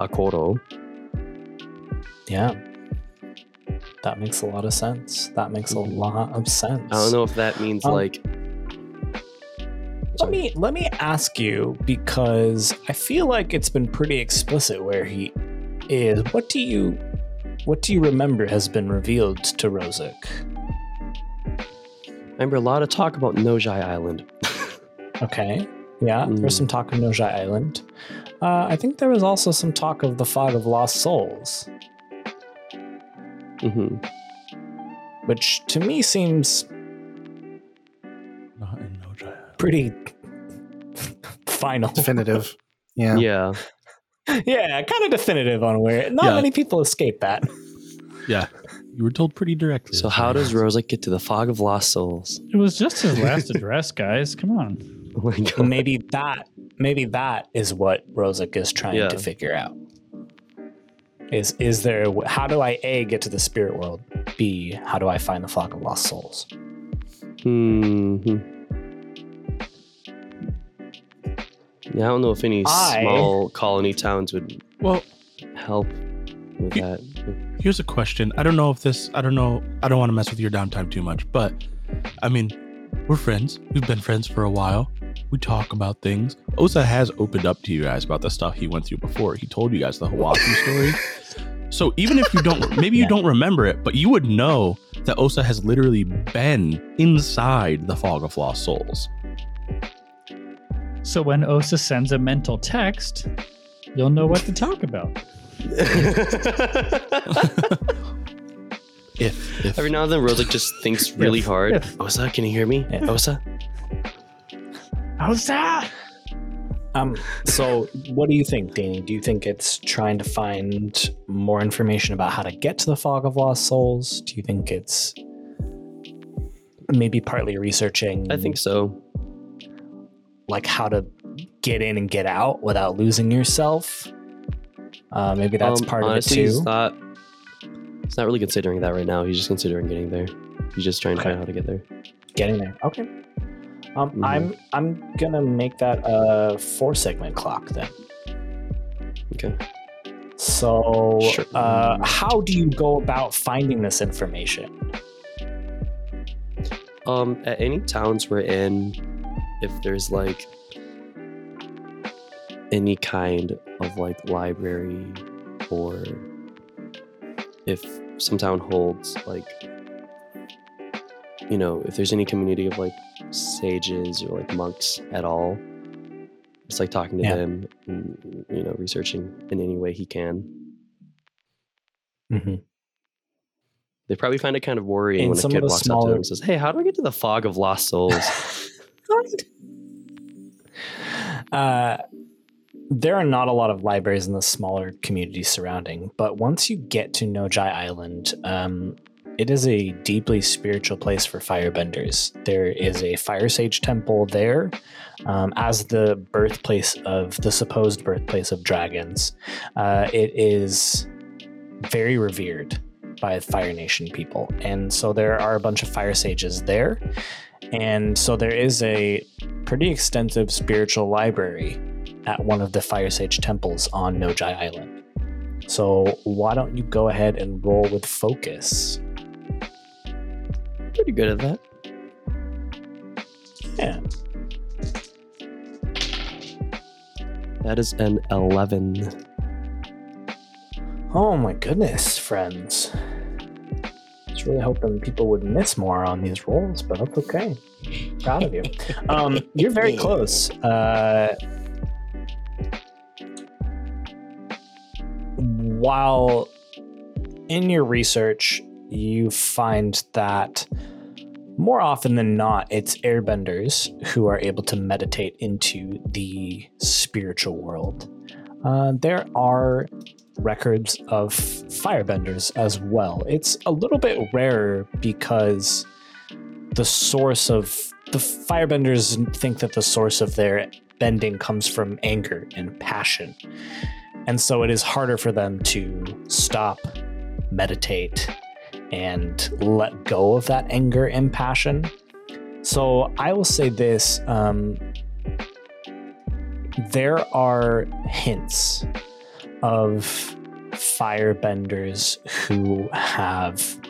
Akoro. Yeah. That makes a lot of sense. I don't know if that means Let me ask you, because I feel like it's been pretty explicit where he is. What do you remember has been revealed to Rosic? I remember a lot of talk about Nojai Island. Okay. Yeah, there was some talk of Nojai Island. I think there was also some talk of the Fog of Lost Souls. Mm-hmm. Which to me seems not in Nojai. Pretty final, definitive. Yeah, kind of definitive on where. Not many people escape that. Yeah, you were told pretty directly. So how does Rosic get to the Fog of Lost Souls? It was just his last address, guys. Come on. Oh my God. Maybe that is what Rosic is trying to figure out. Is there, how do I A, get to the spirit world? B, how do I find the Flock of Lost Souls? Yeah, I don't know if any small colony towns would help with that. Here's a question. I don't want to mess with your downtime too much, but I mean, we're friends. We've been friends for a while. We talk about things. Osa has opened up to you guys about the stuff he went through before. He told you guys the Hawaii story. So even if you don't, you don't remember it, but you would know that Osa has literally been inside the Fog of Lost Souls. So when Osa sends a mental text, you'll know what to talk about. If. Every now and then, Rosic just thinks really hard. Osa, can you hear me? Yeah. Osa? How's that? So what do you think, Danny? Do you think it's trying to find more information about how to get to the Fog of Lost Souls? Do you think it's maybe partly researching? I think so. Like how to get in and get out without losing yourself? Maybe that's part of it too. He's not really considering that right now. He's just considering getting there. He's just trying to find out how to get there. Getting there. Okay. Mm-hmm. I'm gonna make that a 4-segment clock then. Okay. So, sure. How do you go about finding this information? At any towns we're in, if there's like any kind of like library, or if some town holds like, you know, if there's any community of like sages or like monks at all, it's like talking to them and, you know, researching in any way he can. Mm-hmm. They probably find it kind of worrying when a kid walks up to them and says, "Hey, how do I get to the Fog of Lost Souls?" There are not a lot of libraries in the smaller community surrounding, but once you get to Nojai Island, it is a deeply spiritual place for firebenders. There is a fire sage temple there, as the birthplace of the supposed birthplace of dragons. It is very revered by Fire Nation people. And so there are a bunch of fire sages there. And so there is a pretty extensive spiritual library at one of the fire sage temples on Nojai Island. So why don't you go ahead and roll with focus? Pretty good at that. Yeah. That is an 11. Oh my goodness, friends. I was really hoping people would miss more on these rolls, but that's okay. Proud of you. You're very close. While in your research, you find that more often than not, it's airbenders who are able to meditate into the spiritual world. There are records of firebenders as well. It's a little bit rarer because the source of the firebenders think that the source of their bending comes from anger and passion. And so it is harder for them to stop, meditate, and let go of that anger and passion. So I will say this, there are hints of firebenders who have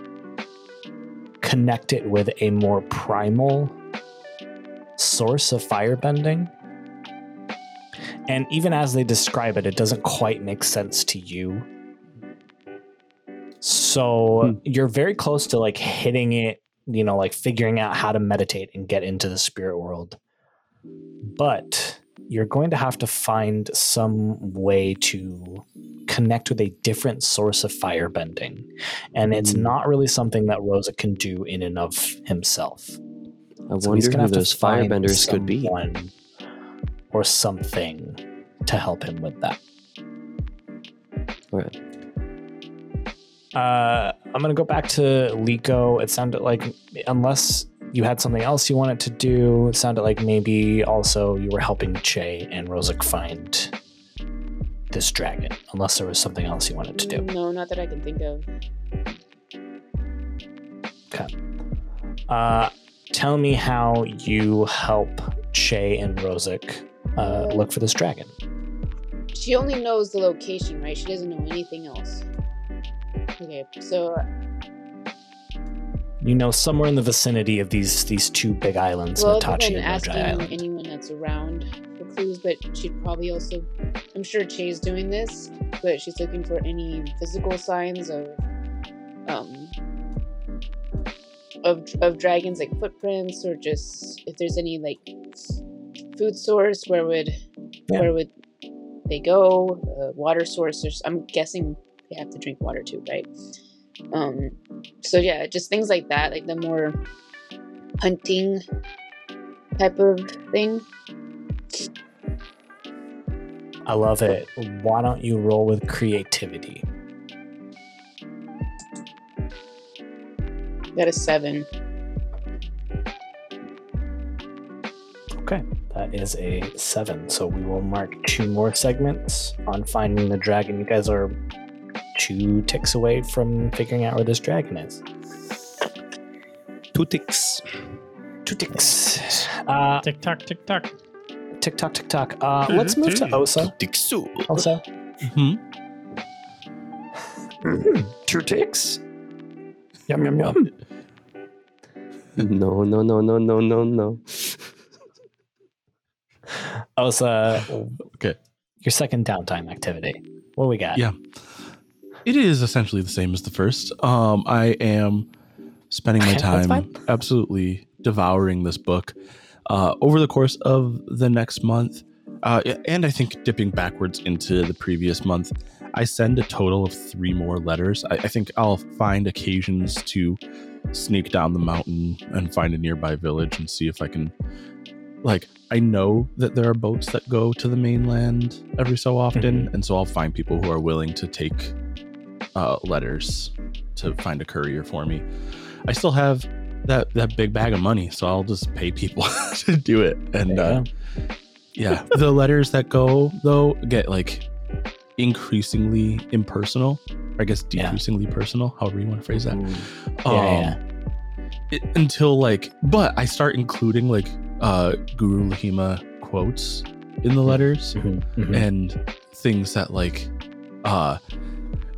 connected with a more primal source of firebending. And even as they describe it, it doesn't quite make sense to you. So you're very close to like hitting it, you know, like figuring out how to meditate and get into the spirit world. But you're going to have to find some way to connect with a different source of firebending. And it's not really something that Rosa can do in and of himself. I wonder who those firebenders could be. Or something to help him with that. All right. I'm going to go back to Liko. It sounded like, unless you had something else you wanted to do, it sounded like maybe also you were helping Che and Rozak find this dragon, unless there was something else you wanted to do. No, not that I can think of. Okay. Tell me how you help Che and Rozak look for this dragon. She only knows the location, right? She doesn't know anything else. Okay, so you know, somewhere in the vicinity of these two big islands, Natachi and Nojai Island. Anyone that's around for clues, but she'd probably also, I'm sure Che's doing this, but she's looking for any physical signs of dragons, like footprints, or just if there's any like food source, where would they go? Water source, or I'm guessing. They have to drink water too, right? So yeah, just things like that, like the more hunting type of thing. I love it. Why don't you roll with creativity? Got a 7. Okay, that is a 7. So we will mark 2 more segments on finding the dragon. You guys are 2 ticks away from figuring out where this dragon is. 2 ticks. Tick tock. Let's move to Osa. Osa. Mm-hmm. 2 ticks. Yum yum yum. No. Osa. Okay. Your second downtime activity. What we got? Yeah. It is essentially the same as the first. I am spending my time absolutely devouring this book over the course of the next month. And I think dipping backwards into the previous month, I send a total of 3 more letters. I think I'll find occasions to sneak down the mountain and find a nearby village and see if I can. Like, I know that there are boats that go to the mainland every so often. Mm-hmm. And so I'll find people who are willing to take letters to find a courier for me. I still have that big bag of money, so I'll just pay people to do it. And yeah, the letters that go though get like increasingly impersonal. I guess decreasingly personal, however you want to phrase that. Until like, but I start including like Guru Laghima quotes in the letters and things that like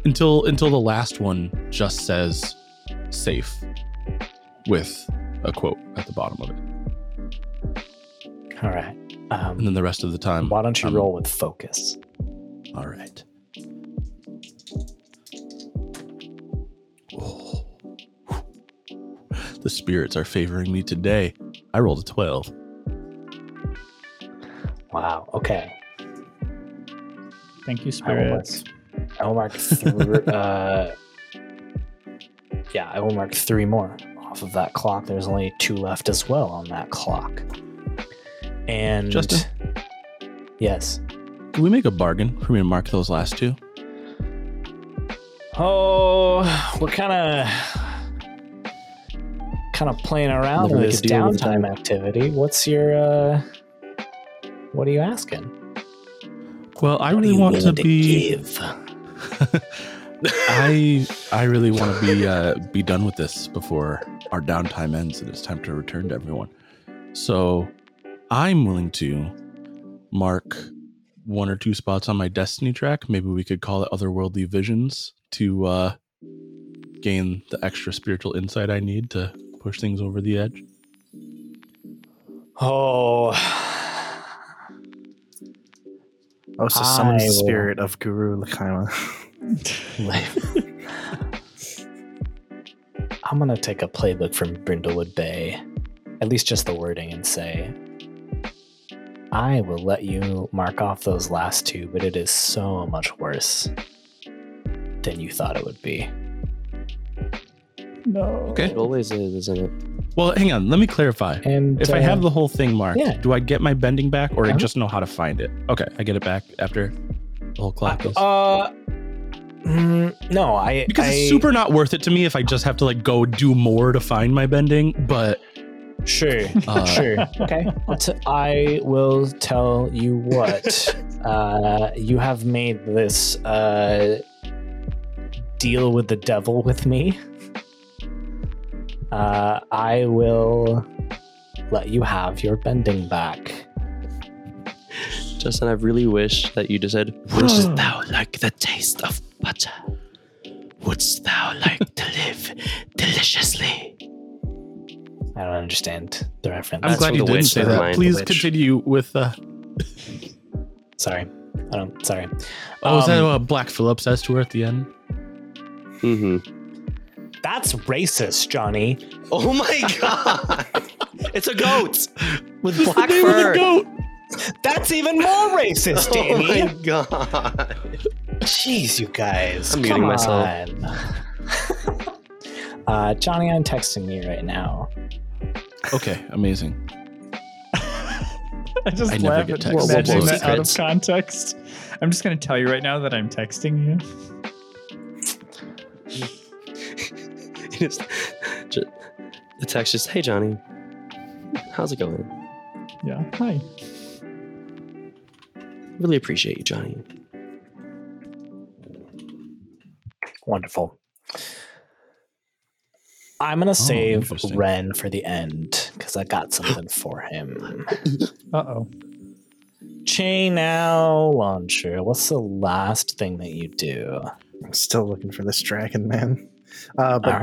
until the last one just says safe with a quote at the bottom of it. All right. And then the rest of the time. Why don't you roll with focus? All right. Oh. The spirits are favoring me today. I rolled a 12. Wow. Okay. Thank you, spirits. I will mark. I will mark three more off of that clock. There's only two left as well on that clock. And Justin, yes, can we make a bargain for me to mark those last two? Oh, we're kind of playing around with this downtime activity. What's your what are you asking? Well, I really want to be. I really want to be done with this before our downtime ends and it's time to return to everyone. So I'm willing to mark one or two spots on my destiny track. Maybe we could call it Otherworldly Visions to gain the extra spiritual insight I need to push things over the edge. Oh. Also summon the spirit of Guru Laghima. I'm going to take a playbook from Brindlewood Bay, at least just the wording, and say, I will let you mark off those last two, but it is so much worse than you thought it would be. No. Okay. It always is, isn't it? Well, hang on. Let me clarify. And if I have the whole thing marked, do I get my bending back, or I just know how to find it? Okay, I get it back after the whole clock goes. No, because it's super not worth it to me if I just have to like go do more to find my bending. But sure. Okay, I will tell you what. You have made this deal with the devil with me. I will let you have your bending back. Justin, I really wish that you just said, wouldst thou like the taste of butter? Wouldst thou like to live deliciously? I don't understand the reference. I'm glad you didn't say that. Please continue with Sorry. Sorry. Oh, is that what Black Phillip says to her at the end? Mm-hmm. That's racist, Johnny. Oh my god. It's a goat with black fur. Goat. That's even more racist, Danny. Oh my god. Jeez, you guys. I'm muting myself. Johnny, I'm texting you right now. Okay, amazing. I just laugh at imagining that out of context. I'm just going to tell you right now that I'm texting you. The text just, hey Johnny, how's it going? Yeah, hi. Really appreciate you, Johnny. Wonderful. I'm going to save Ren for the end because I got something for him. Uh-oh. Chain now launcher. What's the last thing that you do? I'm still looking for this dragon, man. All right,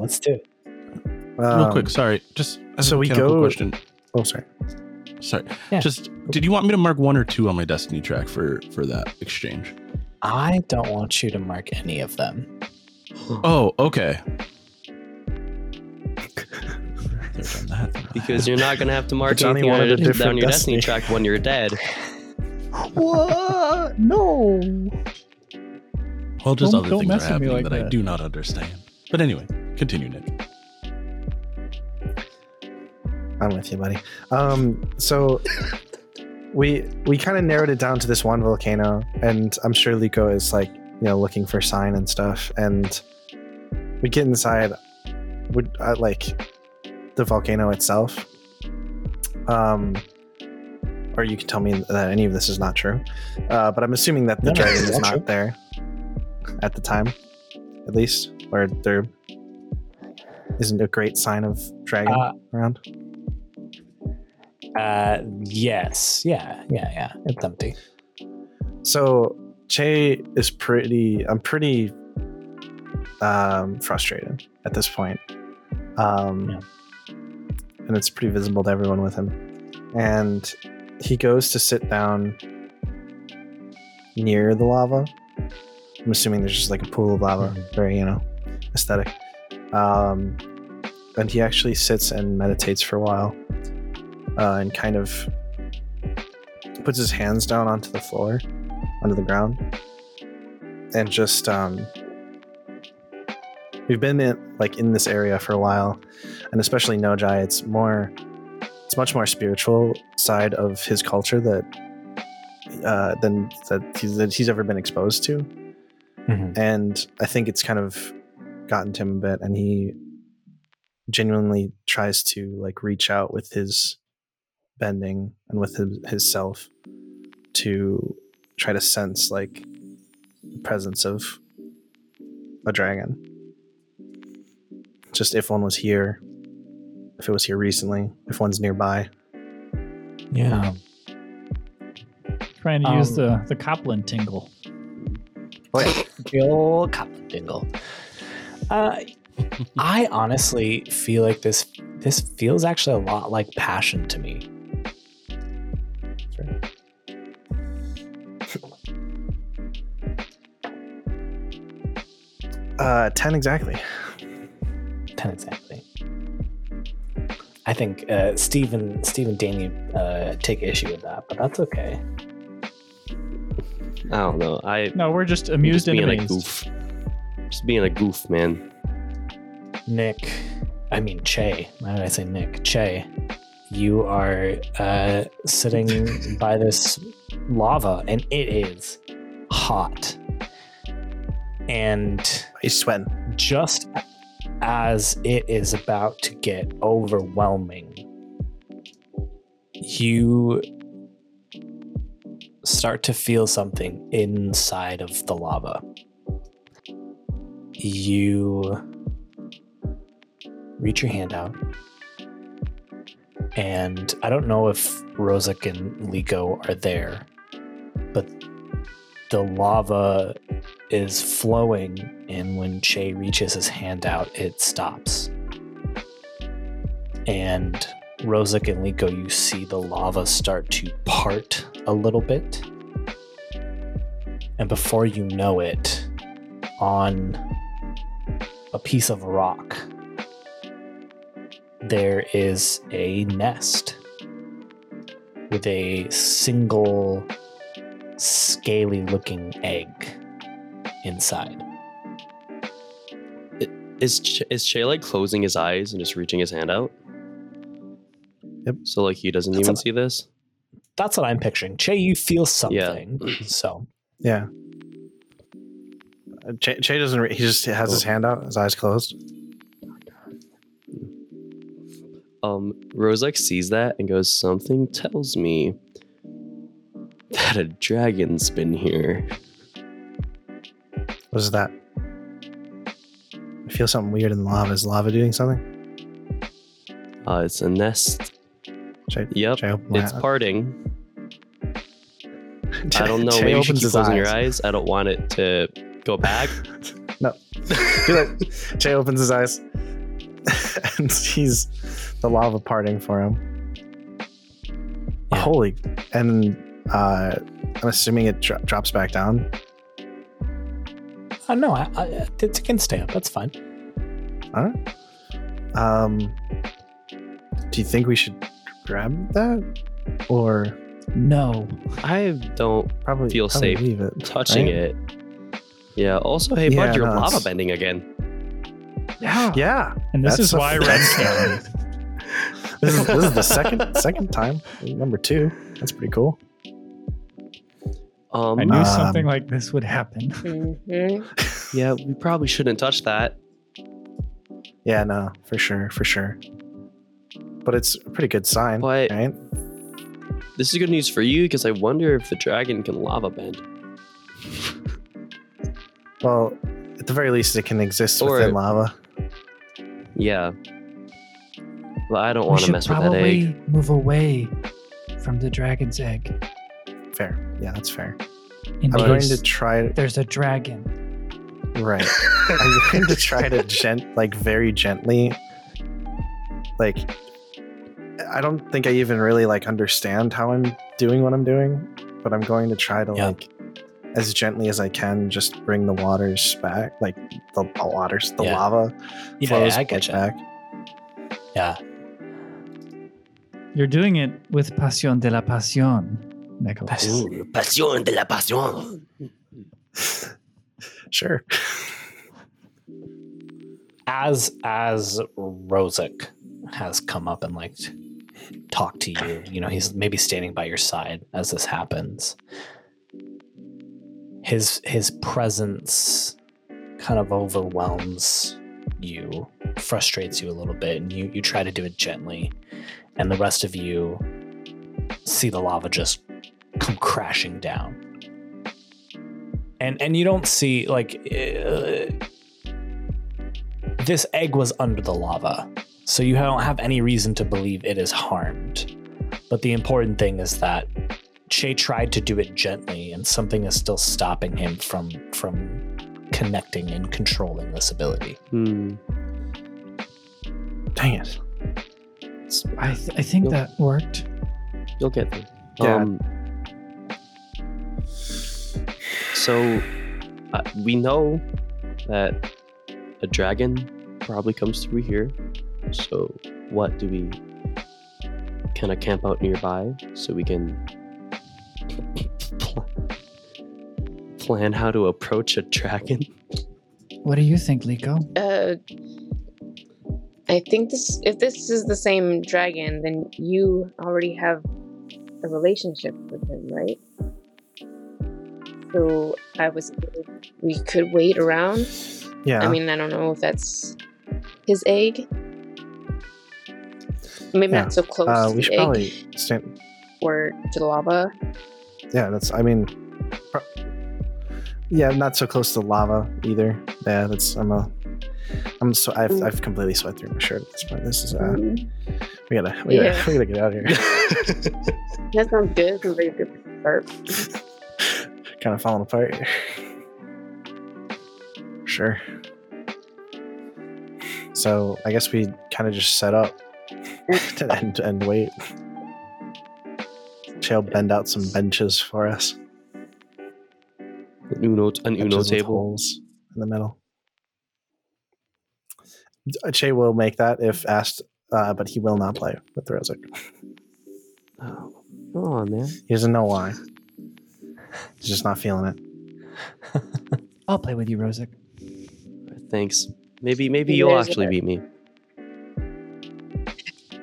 let's do it. Real quick, sorry. Just so we go. Question. Oh, sorry. Yeah. Just, did you want me to mark one or two on my destiny track for that exchange? I don't want you to mark any of them. Oh, okay. Because you're not gonna have to mark anything on your destiny track when you're dead. What? No. Well, just other things are happening I do not understand. But anyway, continue, Nick. I'm with you, buddy. So we kind of narrowed it down to this one volcano, and I'm sure Liko is like, looking for sign and stuff. And we get inside, the volcano itself. Or you can tell me that any of this is not true. But I'm assuming that the dragon is not there. at the time, at least, where there isn't a great sign of dragon around. Yes. Yeah. It's empty. So Che is pretty frustrated at this point. And it's pretty visible to everyone with him. And he goes to sit down near the lava. I'm assuming there's just like a pool of lava, very, aesthetic. And he actually sits and meditates for a while, and kind of puts his hands down onto the floor, onto the ground, and just we've been in this area for a while, and especially Nojai, it's much more spiritual side of his culture that he's ever been exposed to, and I think it's kind of gotten to him a bit, and he genuinely tries to reach out with his bending and with his self to try to sense the presence of a dragon. Just if one was here, if it was here recently, if one's nearby. Yeah. Trying to use the Coughlin tingle. The old Coughlin tingle. I honestly feel like this feels actually a lot like passion to me. Right. Ten exactly. I think Steve and Danny take issue with that, but that's okay. I don't know. No, we're just amused and amazed. Just being a goof, man. Che. Why did I say Nick? Che, you are sitting by this lava, and it is hot. And he's sweating. Just as it is about to get overwhelming, you start to feel something inside of the lava. You reach your hand out, and I don't know if Rozak and Liko are there, but the lava is flowing, and when Che reaches his hand out, it stops. And Rozak and Liko, you see the lava start to part a little bit, and before you know it, on a piece of rock, there is a nest with a single scaly looking egg inside. Is Che closing his eyes and just reaching his hand out? Yep. So he doesn't even see this? That's what I'm picturing. Che, you feel something. Yeah. So. Yeah. Che doesn't. He just has his hand out, his eyes closed. Rozak sees that and goes, something tells me that a dragon's been here. What is that? I feel something weird in the lava. Is lava doing something? It's a nest. It's parting. I don't know. Maybe you should keep closing your eyes. I don't want it to go back. No. Che opens his eyes and sees the lava parting for him. Yeah. Holy. And I'm assuming it drops back down. No, it can stay up. That's fine. All right. Do you think we should grab that? Or no, I don't probably feel safe leave it, touching it. Yeah. Also, hey, bud, you're lava bending again. Yeah. Yeah. And this is why Redstone. This is the second time. Number 2. That's pretty cool. I knew something like this would happen. Yeah, we probably shouldn't touch that. Yeah, no, for sure. But it's a pretty good sign, right? This is good news for you, because I wonder if the dragon can lava bend. Well, at the very least, it can exist within lava. Yeah. Well, I don't want to mess with that egg. We should probably move away from the dragon's egg. Fair. Yeah, that's fair. I'm going to try... There's a dragon. Right. I'm going to try to very gently... I don't think I even really, understand how I'm doing what I'm doing, but I'm going to try to, as gently as I can, just bring the waters back, the lava flows back. Yeah. You're doing it with Pasión de la Pasión, Nicholas. Pasión de la Pasión. Sure. As Rozek has come up and talk to you, he's maybe standing by your side as this happens. His presence kind of overwhelms you, frustrates you a little bit, and you try to do it gently, and the rest of you see the lava just come crashing down. And you don't see, this egg was under the lava, so you don't have any reason to believe it is harmed. But the important thing is that Che tried to do it gently, and something is still stopping him from connecting and controlling this ability. Dang it. I think that worked. You'll get there. Yeah. So we know that a dragon probably comes through here. So what do we kind of camp out nearby so we can plan how to approach a dragon? What do you think, Liko? I think if this is the same dragon, then you already have a relationship with him, right? So we could wait around. Yeah. I mean, I don't know if that's his egg. Maybe not so close to the egg. Probably stand... Or to the lava. Yeah, not so close to the lava either. Yeah, I've completely sweat through my shirt at this point. This is we gotta get out of here. That sounds good. Sounds like a good start. Kind of falling apart. Sure. So I guess we kind of just set up and wait. She'll bend out some benches for us. An Uno table in the middle. Che will make that if asked, but he will not play with Rozek. Oh, come on, man. He doesn't know why. He's just not feeling it. I'll play with you, Rozek. Thanks. Maybe you'll actually beat me.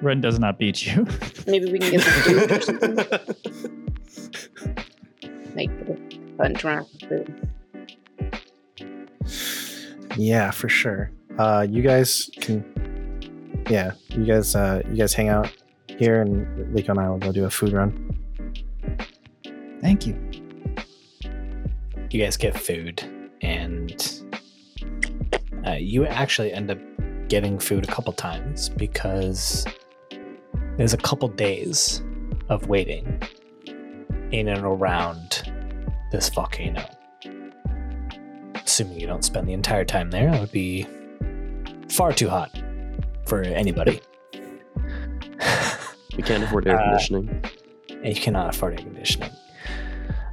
Ren does not beat you. Maybe we can get some food or something. A bunch around food. Yeah, for sure. You guys hang out here, and Liko and I will go do a food run. Thank you. You guys get food, and you actually end up getting food a couple times because there's a couple days of waiting in and around this volcano. Assuming you don't spend the entire time there, it would be far too hot for anybody. We can't afford air conditioning. And you cannot afford air conditioning.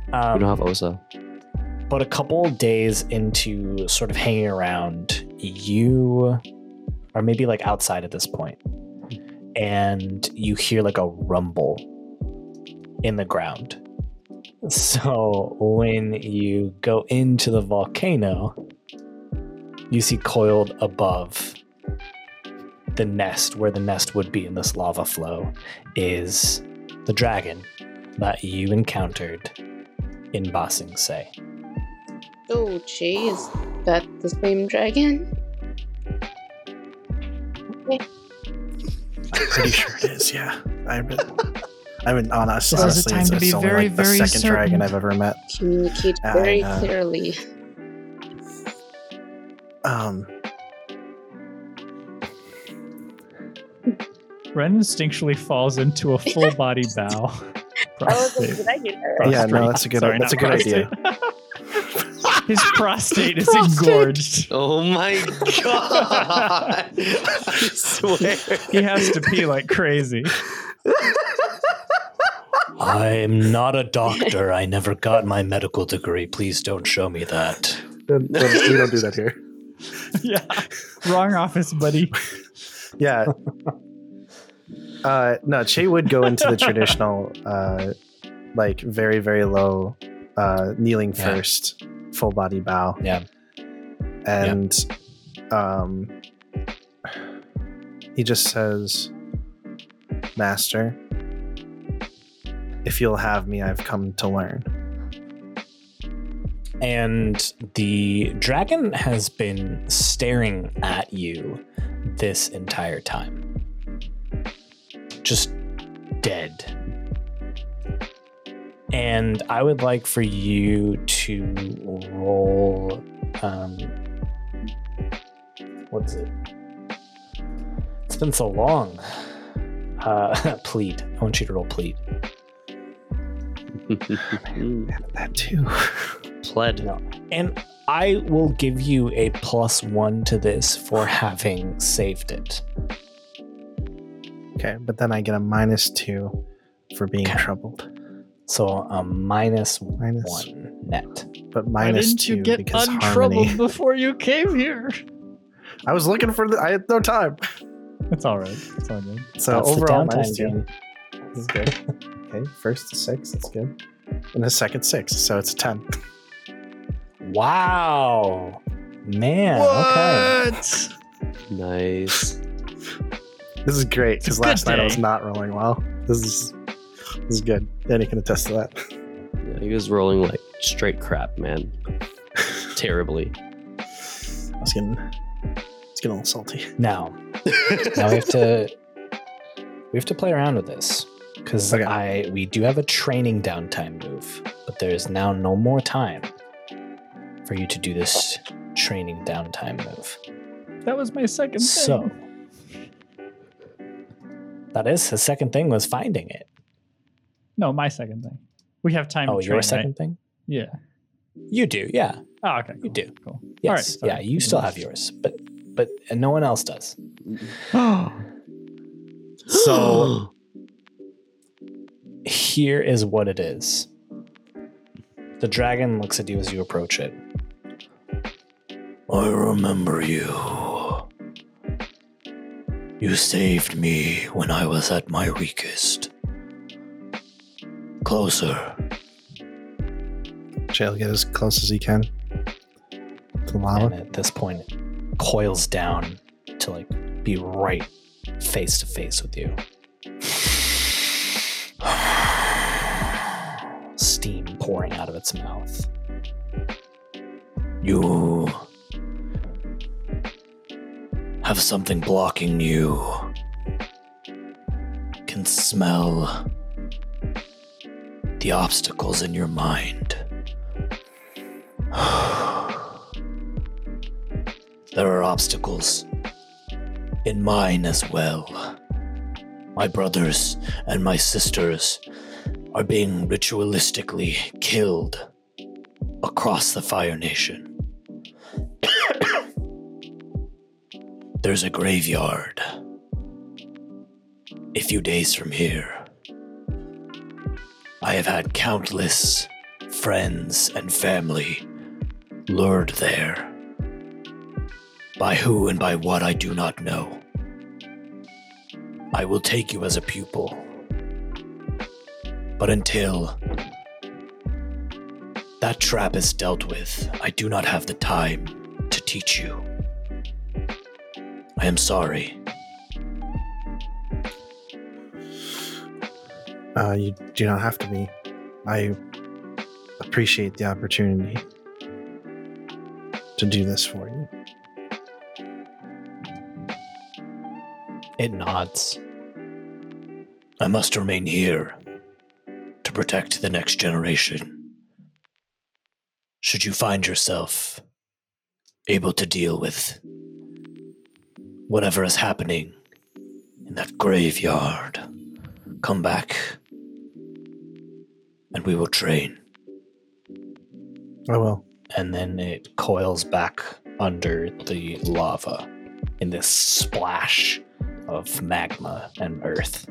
We don't have Osa. But a couple days into sort of hanging around, you are maybe outside at this point, and you hear a rumble in the ground. So when you go into the volcano, you see coiled above the nest, where the nest would be in this lava flow, is the dragon that you encountered in Ba Sing Se. Oh, gee, is that the same dragon? Okay. I'm pretty sure it is, yeah. Honestly, it's only the second dragon I've ever met. Communicate very clearly. Ren instinctually falls into a full body bow. Did I get that right? Yeah, no, that's a good idea. His prostate is engorged. Oh my god! I swear. He has to pee like crazy. I'm not a doctor. I never got my medical degree. Please don't show me that. We don't do that here. Yeah. Wrong office, buddy. Yeah. No, Che would go into the traditional, like very, very low, kneeling first, full body bow. Yeah. And, he just says, "Master, if you'll have me, I've come to learn." And the dragon has been staring at you this entire time. Just dead. And I would like for you to roll, what's it? It's been so long. Plead. I want you to roll plead. That too. Pled. No. And I will give you a +1 to this for having saved it. Okay, but then I get a -2 for being troubled. So a -1 net. But -2 you get because untroubled harmony. Before you came here. I was looking for I had no time. It's all right. It's all good. So that's overall -2. That's good. Okay, first to 6. That's good. And the second 6, so it's a 10. Wow, man. What? Okay. Nice. This is great because last night I was not rolling well. This is good. Danny can attest to that. Yeah, he was rolling like straight crap, man. Terribly. It's getting a little salty. Now we have to play around with this because we do have a training downtime move, but there is now no more time for you to do this training downtime move. That was my second thing. So that is his second thing was finding it. No, my second thing. We have time to train. Oh, your second thing? Yeah. You do, yeah. Oh, okay. Cool. You do. Cool. Yes. All right, sorry. Yeah, you still have yours, but no one else does. So here is what it is. The dragon looks at you as you approach it. I remember you. You saved me when I was at my weakest. Closer. Shall get as close as he can to the lava. And at this point, it coils down to like be right face to face with you. Steam pouring out of its mouth. You have something blocking you. Can smell the obstacles in your mind. There are obstacles in mine as well. My brothers and my sisters are being ritualistically killed across the Fire Nation. There's a graveyard a few days from here. I have had countless friends and family lured there. By who and by what I do not know. I will take you as a pupil. But until that trap is dealt with, I do not have the time to teach you. I am sorry. You do not have to be. I appreciate the opportunity to do this for you. It nods. I must remain here to protect the next generation. Should you find yourself able to deal with whatever is happening in that graveyard. Come back, and we will train. I will. And then it coils back under the lava in this splash of magma and earth.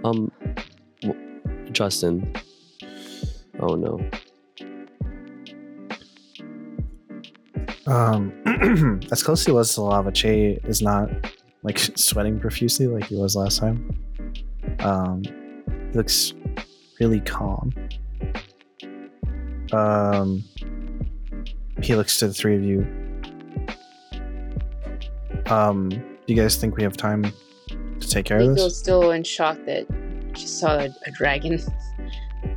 Justin. Oh no. As close as he was to lava, Che is not like sweating profusely like he was last time. He looks really calm. He looks to the three of you. Do you guys think we have time to take care of this? Nico's still in shock that she saw a dragon.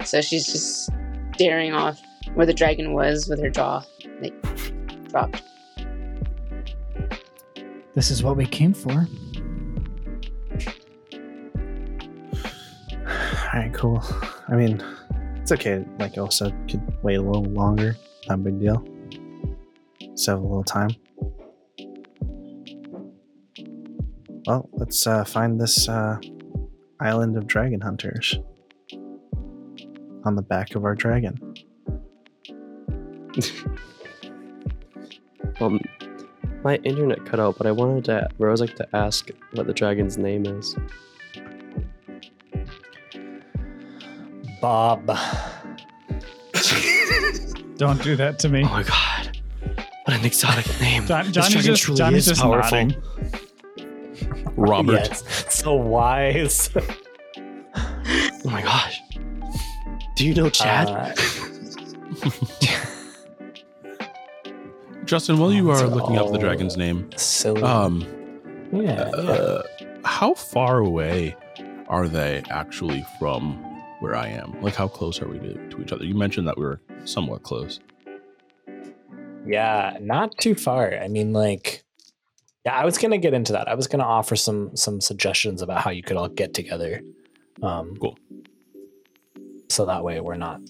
So she's just staring off where the dragon was with her jaw like dropped. This is what we came for. Alright, cool. I mean, it's okay. Like Osa could wait a little longer. Not a big deal. Just have a little time. Well, let's find this island of dragon hunters on the back of our dragon. My internet cut out, but I wanted to. I always like to ask what the dragon's name is. Bob. Don't do that to me. Oh my god! What an exotic name. Johnny's just powerful. Nodding. Robert. Yes. So wise. Oh my gosh. Do you know Chad? Justin, while you are looking up the dragon's name, silly. How far away are they actually from where I am? Like, how close are we to each other? You mentioned that we were somewhat close. Yeah, not too far. I mean, like... Yeah, I was going to get into that. I was going to offer some suggestions about how you could all get together. Cool. So that way we're not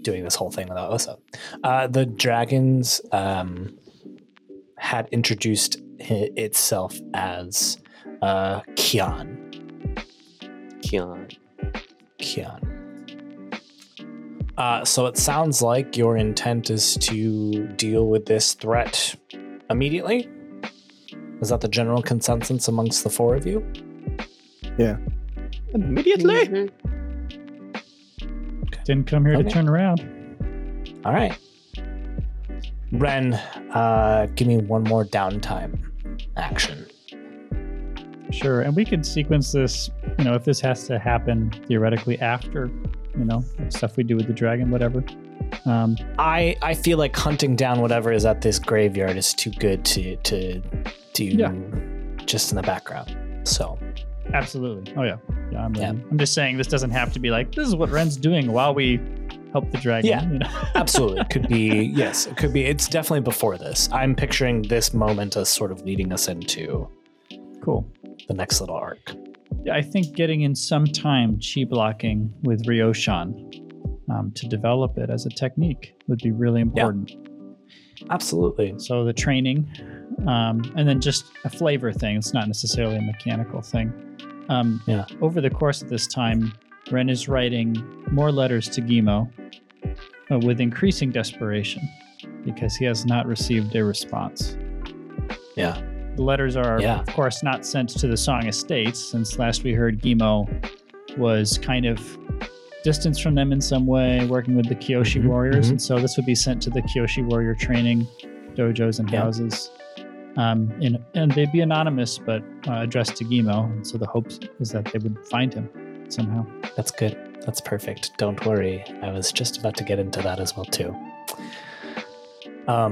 doing this whole thing without Osa. The dragons had introduced itself as Kian. So it sounds like your intent is to deal with this threat immediately? Is that the general consensus amongst the four of you? Yeah. Immediately. Mm-hmm. Didn't come here to turn around. All right. Ren, give me one more downtime action. Sure. And we could sequence this, you know, if this has to happen theoretically after, you know, stuff we do with the dragon, whatever. I feel like hunting down whatever is at this graveyard is too good to do just in the background. So absolutely. Oh yeah I'm just saying this doesn't have to be like this is what Ren's doing while we help the dragon. Yeah, you know? Absolutely. It could be. It's definitely before this. I'm picturing this moment as sort of leading us into the next little arc. Yeah, I think getting in some time chi blocking with Ryoshan to develop it as a technique would be really important. Yeah, absolutely. So the training, and then just a flavor thing. It's not necessarily a mechanical thing. Over the course of this time, Ren is writing more letters to Gimo with increasing desperation because he has not received a response. Yeah. The letters are, of course, not sent to the Song Estates since last we heard Gimo was kind of distance from them in some way, working with the Kyoshi warriors, and so this would be sent to the Kyoshi warrior training dojos and houses, and they'd be anonymous but addressed to Gimo, and so the hope is that they would find him somehow. That's good. That's perfect. Don't worry. I was just about to get into that as well too. Now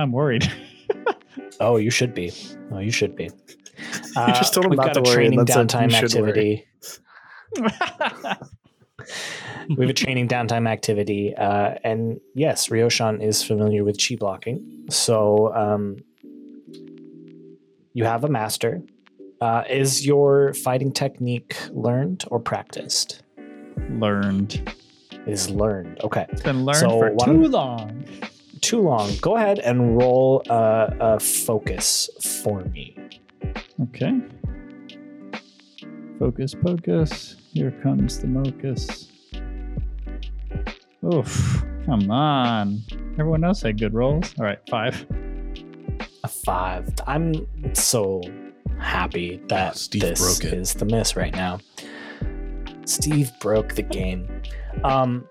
I'm worried. Oh, you should be. Oh, you should be. You just told him not to worry. We've got a training downtime activity. We have a training downtime activity, and yes, Ryoshan is familiar with chi blocking, so you have a master. Is your fighting technique learned or practiced? Learned. It is learned. Okay. It's been learned for too long. too long, go ahead and roll a focus for me. Okay. Focus, pocus. Here comes the mocus. Oof. Come on. Everyone else had good rolls. All right, 5. A 5. I'm so happy that this is the miss right now. Steve broke the game. On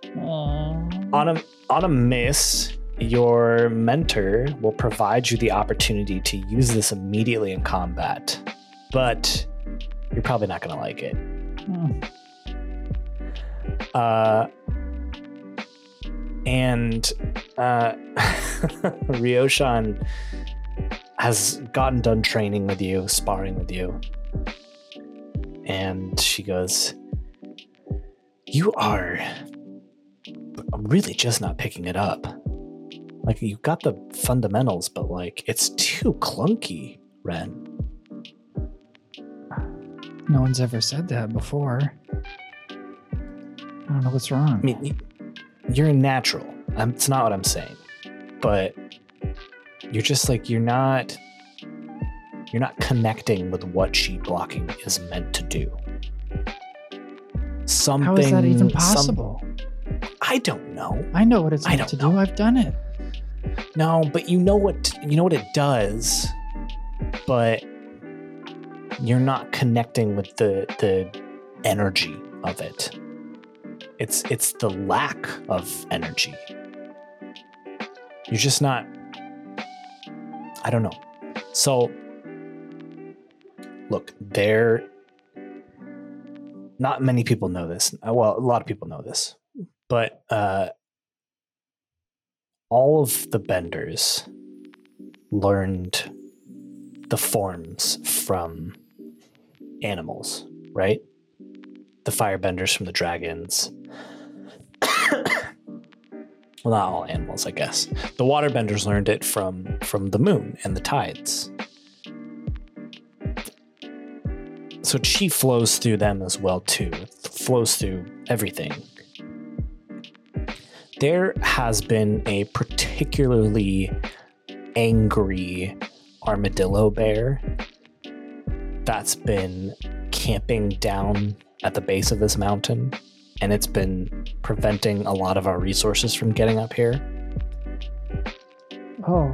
a miss, your mentor will provide you the opportunity to use this immediately in combat, but you're probably not going to like it. Oh. And Ryo-san has gotten done training with you, sparring with you, and she goes, "You are really just not picking it up. Like, you got the fundamentals, but like, it's too clunky, Ren." No one's ever said that before. I don't know what's wrong. I mean, you're a natural. It's not what I'm saying, but you're just like, you're not connecting with what sheet blocking is meant to do. Something, how is that even possible? I don't know. I know what it's meant to do. I've done it. No, but you know what it does, but you're not connecting with the energy of it. It's the lack of energy. You're just not. I don't know. So look, there. Not many people know this. Well, a lot of people know this, but all of the benders learned the forms from animals, right? The firebenders from the dragons. Well, not all animals, I guess. The waterbenders learned it from the moon and the tides. So chi flows through them as well, too. It flows through everything. There has been a particularly angry armadillo bear that's been camping down at the base of this mountain, and it's been preventing a lot of our resources from getting up here. Oh.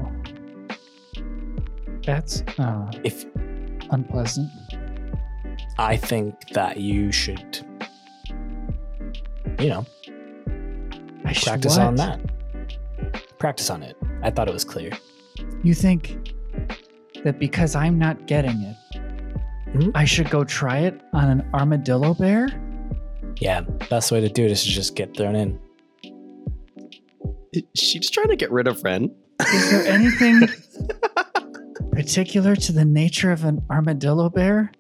That's unpleasant. I think that you should, practice on that. Practice on it. I thought it was clear. You think that because I'm not getting it, I should go try it on an armadillo bear? Yeah, best way to do it is to just get thrown in. She's trying to get rid of Ren. Is there anything particular to the nature of an armadillo bear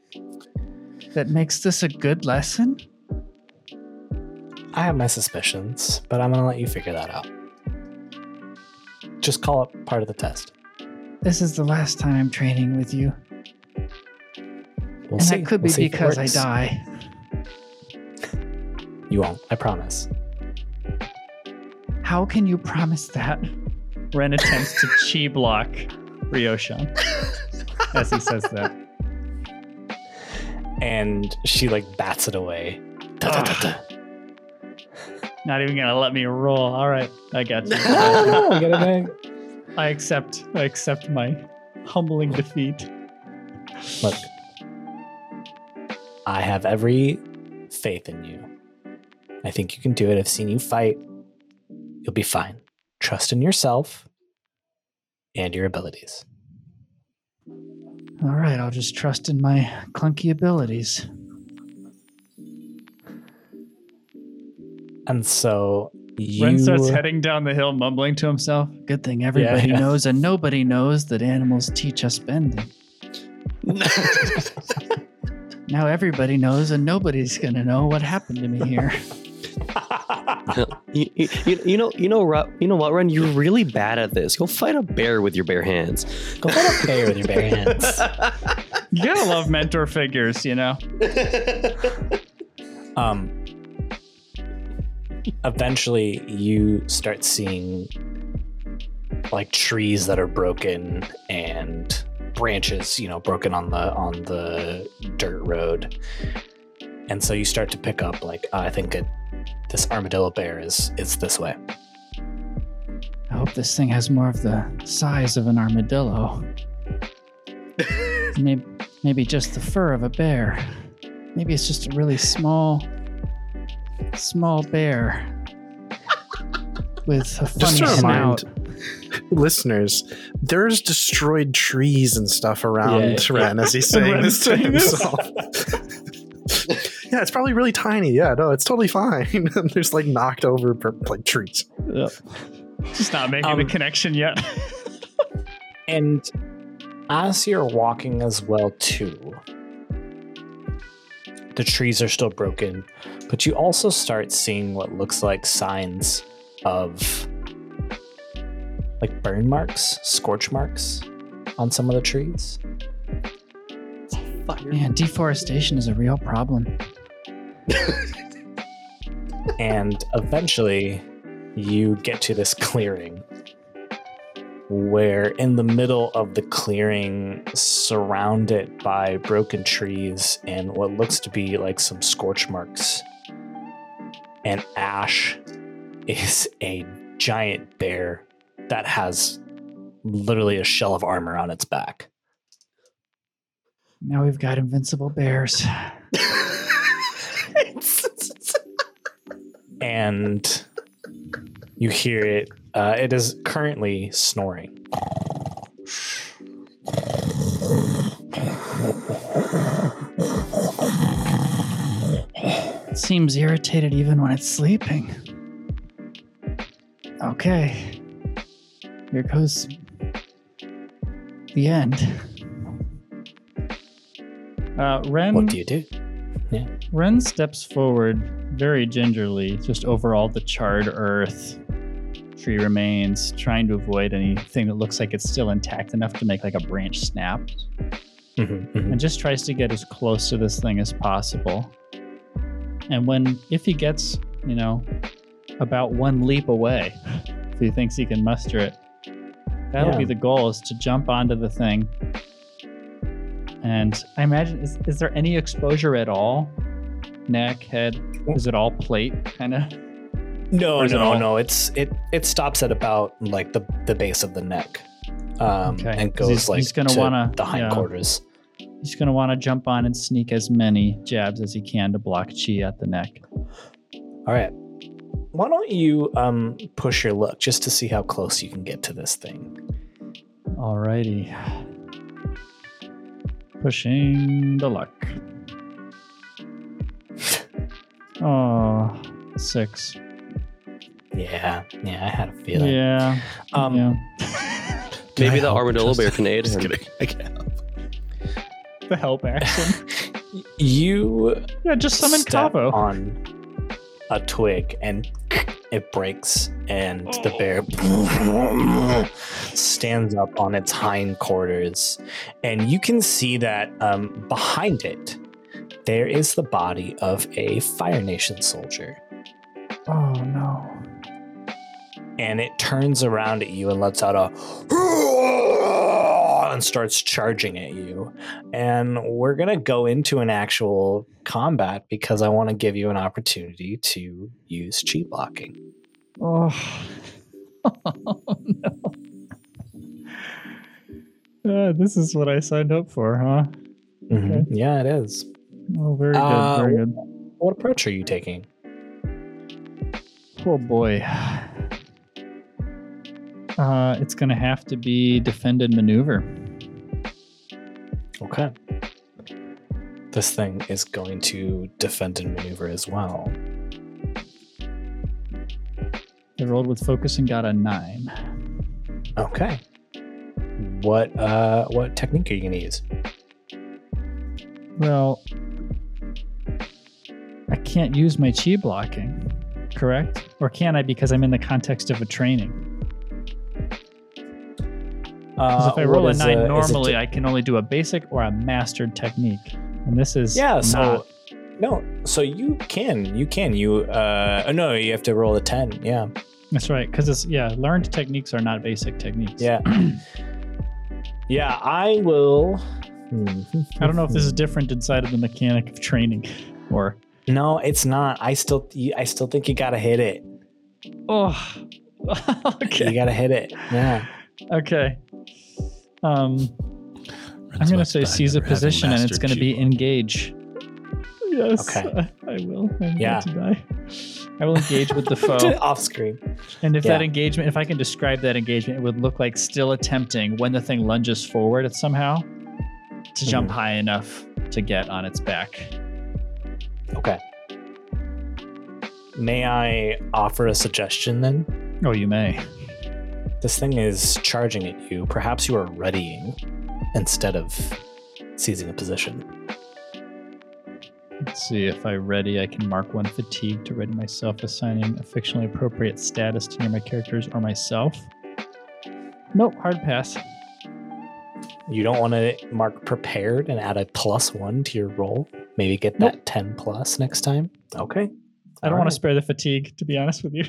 that makes this a good lesson? I have my suspicions, but I'm going to let you figure that out. Just call it part of the test. This is the last time I'm training with you. We'll see. That could be because I die. You won't, I promise. How can you promise that? Ren attempts to chi block Ryo-san as he says that. And she bats it away. Not even gonna let me roll. All right, I got you. I accept my humbling defeat. Look, I have every faith in you. I think you can do it. I've seen you fight. You'll be fine. Trust in yourself and your abilities. All right, I'll just trust in my clunky abilities. And so Ren starts heading down the hill, mumbling to himself. Good thing everybody knows and nobody knows that animals teach us bending. Now everybody knows and nobody's going to know what happened to me here. You know what, Ren? You're really bad at this. Go fight a bear with your bare hands. You gotta love mentor figures, you know. Eventually, you start seeing like trees that are broken and branches, you know, broken on the dirt road. And so you start to pick up like, I think this armadillo bear is this way. I hope this thing has more of the size of an armadillo. Maybe just the fur of a bear. Maybe it's just a really small bear with a funny snout. Listeners, there's destroyed trees and stuff around Ren as he's saying this to himself. Yeah, it's probably really tiny. Yeah, no, it's totally fine. There's like knocked over like trees. Yep. Just not making the connection yet. And as you're walking as well too, the trees are still broken, but you also start seeing what looks like signs of like burn marks, scorch marks on some of the trees. Man, deforestation is a real problem. And eventually you get to this clearing where in the middle of the clearing, surrounded by broken trees and what looks to be like some scorch marks and ash, is a giant bear that has literally a shell of armor on its back. Now we've got invincible bears. And you hear it. It is currently snoring. It seems irritated even when it's sleeping. Okay. Here goes the end. Ren, what do you do? Yeah. Ren steps forward very gingerly, just over all the charred earth, tree remains, trying to avoid anything that looks like it's still intact enough to make like a branch snap. And just tries to get as close to this thing as possible. And if he gets, you know, about one leap away, if he thinks he can muster it, that'll be the goal, is to jump onto the thing. And I imagine, is there any exposure at all? Neck, head, is it all plate kind of? No. It stops at about like the base of the neck, and goes he's gonna want the hindquarters. He's going to want to jump on and sneak as many jabs as he can to block chi at the neck. All right. Why don't you push your luck just to see how close you can get to this thing? All righty. Pushing the luck. Oh, 6. Yeah, I had a feeling. Yeah. Maybe the armadillo bear can aid him. I can't help. The help action. Just summon Cabo on a twig and it breaks, and the bear stands up on its hindquarters, and you can see that behind it there is the body of a Fire Nation soldier. Oh no. And it turns around at you and lets out and starts charging at you. And we're going to go into an actual combat because I want to give you an opportunity to use chi blocking. Oh no. This is what I signed up for, huh? Mm-hmm. Okay. Yeah, it is. Oh, very good. Very good. What approach are you taking? Oh boy. It's going to have to be defend and maneuver. Okay. This thing is going to defend and maneuver as well. I rolled with focus and got a 9. Okay. What technique are you going to use? Well, I can't use my chi blocking, correct? Or can I, because I'm in the context of a training? Because if I roll a 9 normally, I can only do a basic or a mastered technique, and this is So you can you have to roll a 10. Yeah. That's right, because it's learned techniques are not basic techniques. Yeah. I will. I don't know if this is different inside of the mechanic of training, or no, it's not. I still think you gotta hit it. Oh, okay. You gotta hit it. Yeah. Okay. I'm gonna say seize a position, and it's gonna be engage. Yes. Okay. I will. I'm going to die. I will engage with the foe. Off screen. And if that engagement, if I can describe that engagement, it would look like still attempting when the thing lunges forward it somehow to jump high enough to get on its back. Okay. May I offer a suggestion then? Oh, you may. This thing is charging at you. Perhaps you are readying instead of seizing a position. Let's see if I ready. I can mark one fatigue to ready myself, assigning a fictionally appropriate status to near my characters or myself. Nope, hard pass. You don't want to mark prepared and add a +1 to your roll? Maybe get that 10 plus next time? Okay. I don't want to spare the fatigue, to be honest with you.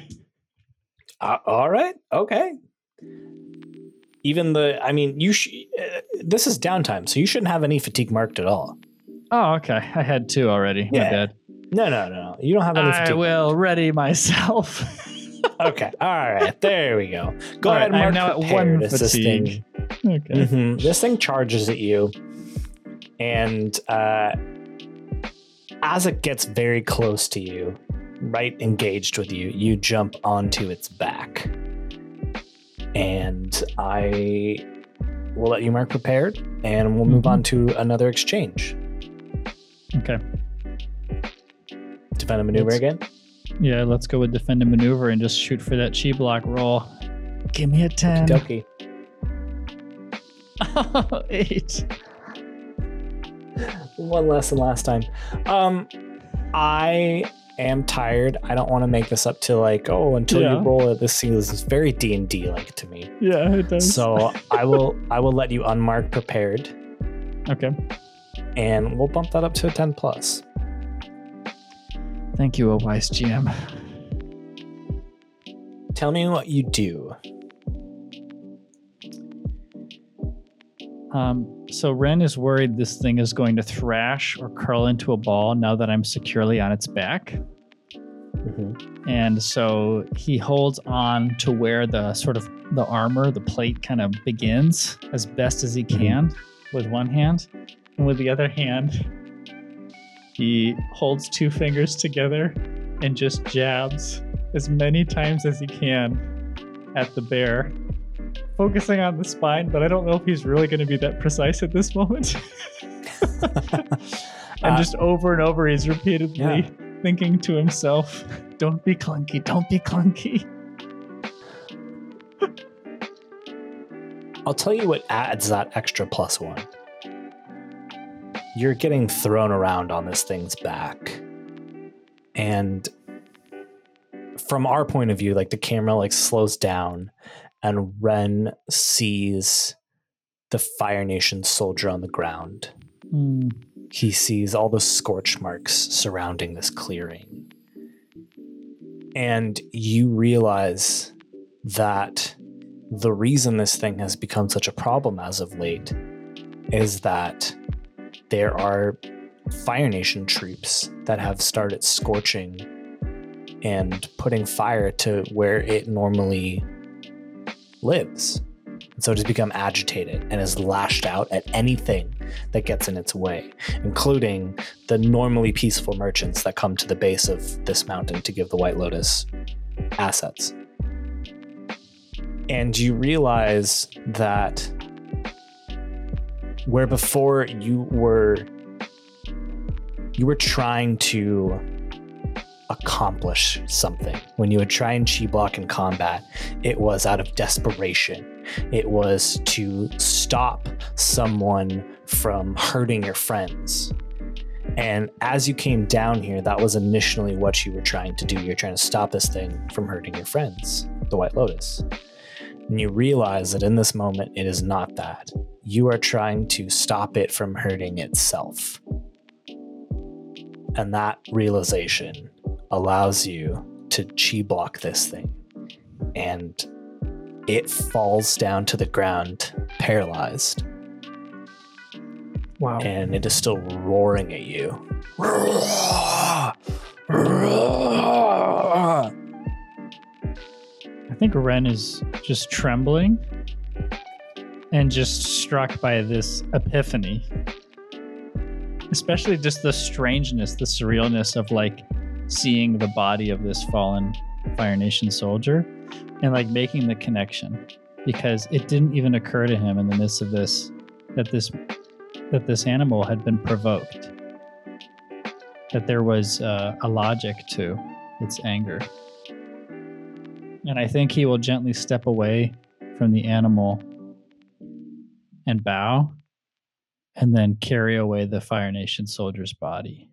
All right. Okay. Even this is downtime, so you shouldn't have any fatigue marked at all. Oh, okay. I had 2 already. Yeah. My bad. No. You don't have any fatigue. I will ready myself. Okay. All right. There we go. Go ahead and mark prepared. This thing. Okay. This thing charges at you, and as it gets very close to you, right engaged with you, you jump onto its back, and I will let you mark prepared, and we'll move on to another exchange. Okay. Defend and maneuver again? Yeah, let's go with defend and maneuver and just shoot for that chi block roll. Give me a 10. Okey-dokey. 8. One less than last time. I am tired. I don't want to make this up to you roll it. This seems very D&D like to me. Yeah, it does. So I will let you unmark prepared. Okay. And we'll bump that up to a 10 plus. Thank you, a wise GM. Tell me what you do. So Ren is worried this thing is going to thrash or curl into a ball now that I'm securely on its back. Mm-hmm. And so he holds on to where the sort of the armor, the plate kind of begins as best as he can with one hand. And with the other hand, he holds 2 fingers together and just jabs as many times as he can at the bear, focusing on the spine, but I don't know if he's really going to be that precise at this moment. And just over and over, he's repeatedly thinking to himself, don't be clunky, don't be clunky. I'll tell you what adds that extra +1. You're getting thrown around on this thing's back. And from our point of view, the camera slows down and Ren sees the Fire Nation soldier on the ground. Mm. He sees all the scorch marks surrounding this clearing. And you realize that the reason this thing has become such a problem as of late is that there are Fire Nation troops that have started scorching and putting fire to where it normally lives. And so it has become agitated and is lashed out at anything that gets in its way, including the normally peaceful merchants that come to the base of this mountain to give the White Lotus assets. And you realize that where before you were trying to accomplish something, when you would try and chi block in combat, it was out of desperation. It was to stop someone from hurting your friends. And as you came down here, that was initially what you were trying to do. You're trying to stop this thing from hurting your friends, the White Lotus. And you realize that in this moment, it is not that. You are trying to stop it from hurting itself. And that realization allows you to chi block this thing. and it falls down to the ground, paralyzed. Wow. And it is still roaring at you. I think Ren is just trembling and just struck by this epiphany. Especially just the strangeness, the surrealness of like seeing the body of this fallen Fire Nation soldier and like making the connection, because it didn't even occur to him in the midst of this that this animal had been provoked, that there was a logic to its anger. And I think he will gently step away from the animal and bow, and then carry away the Fire Nation soldier's body.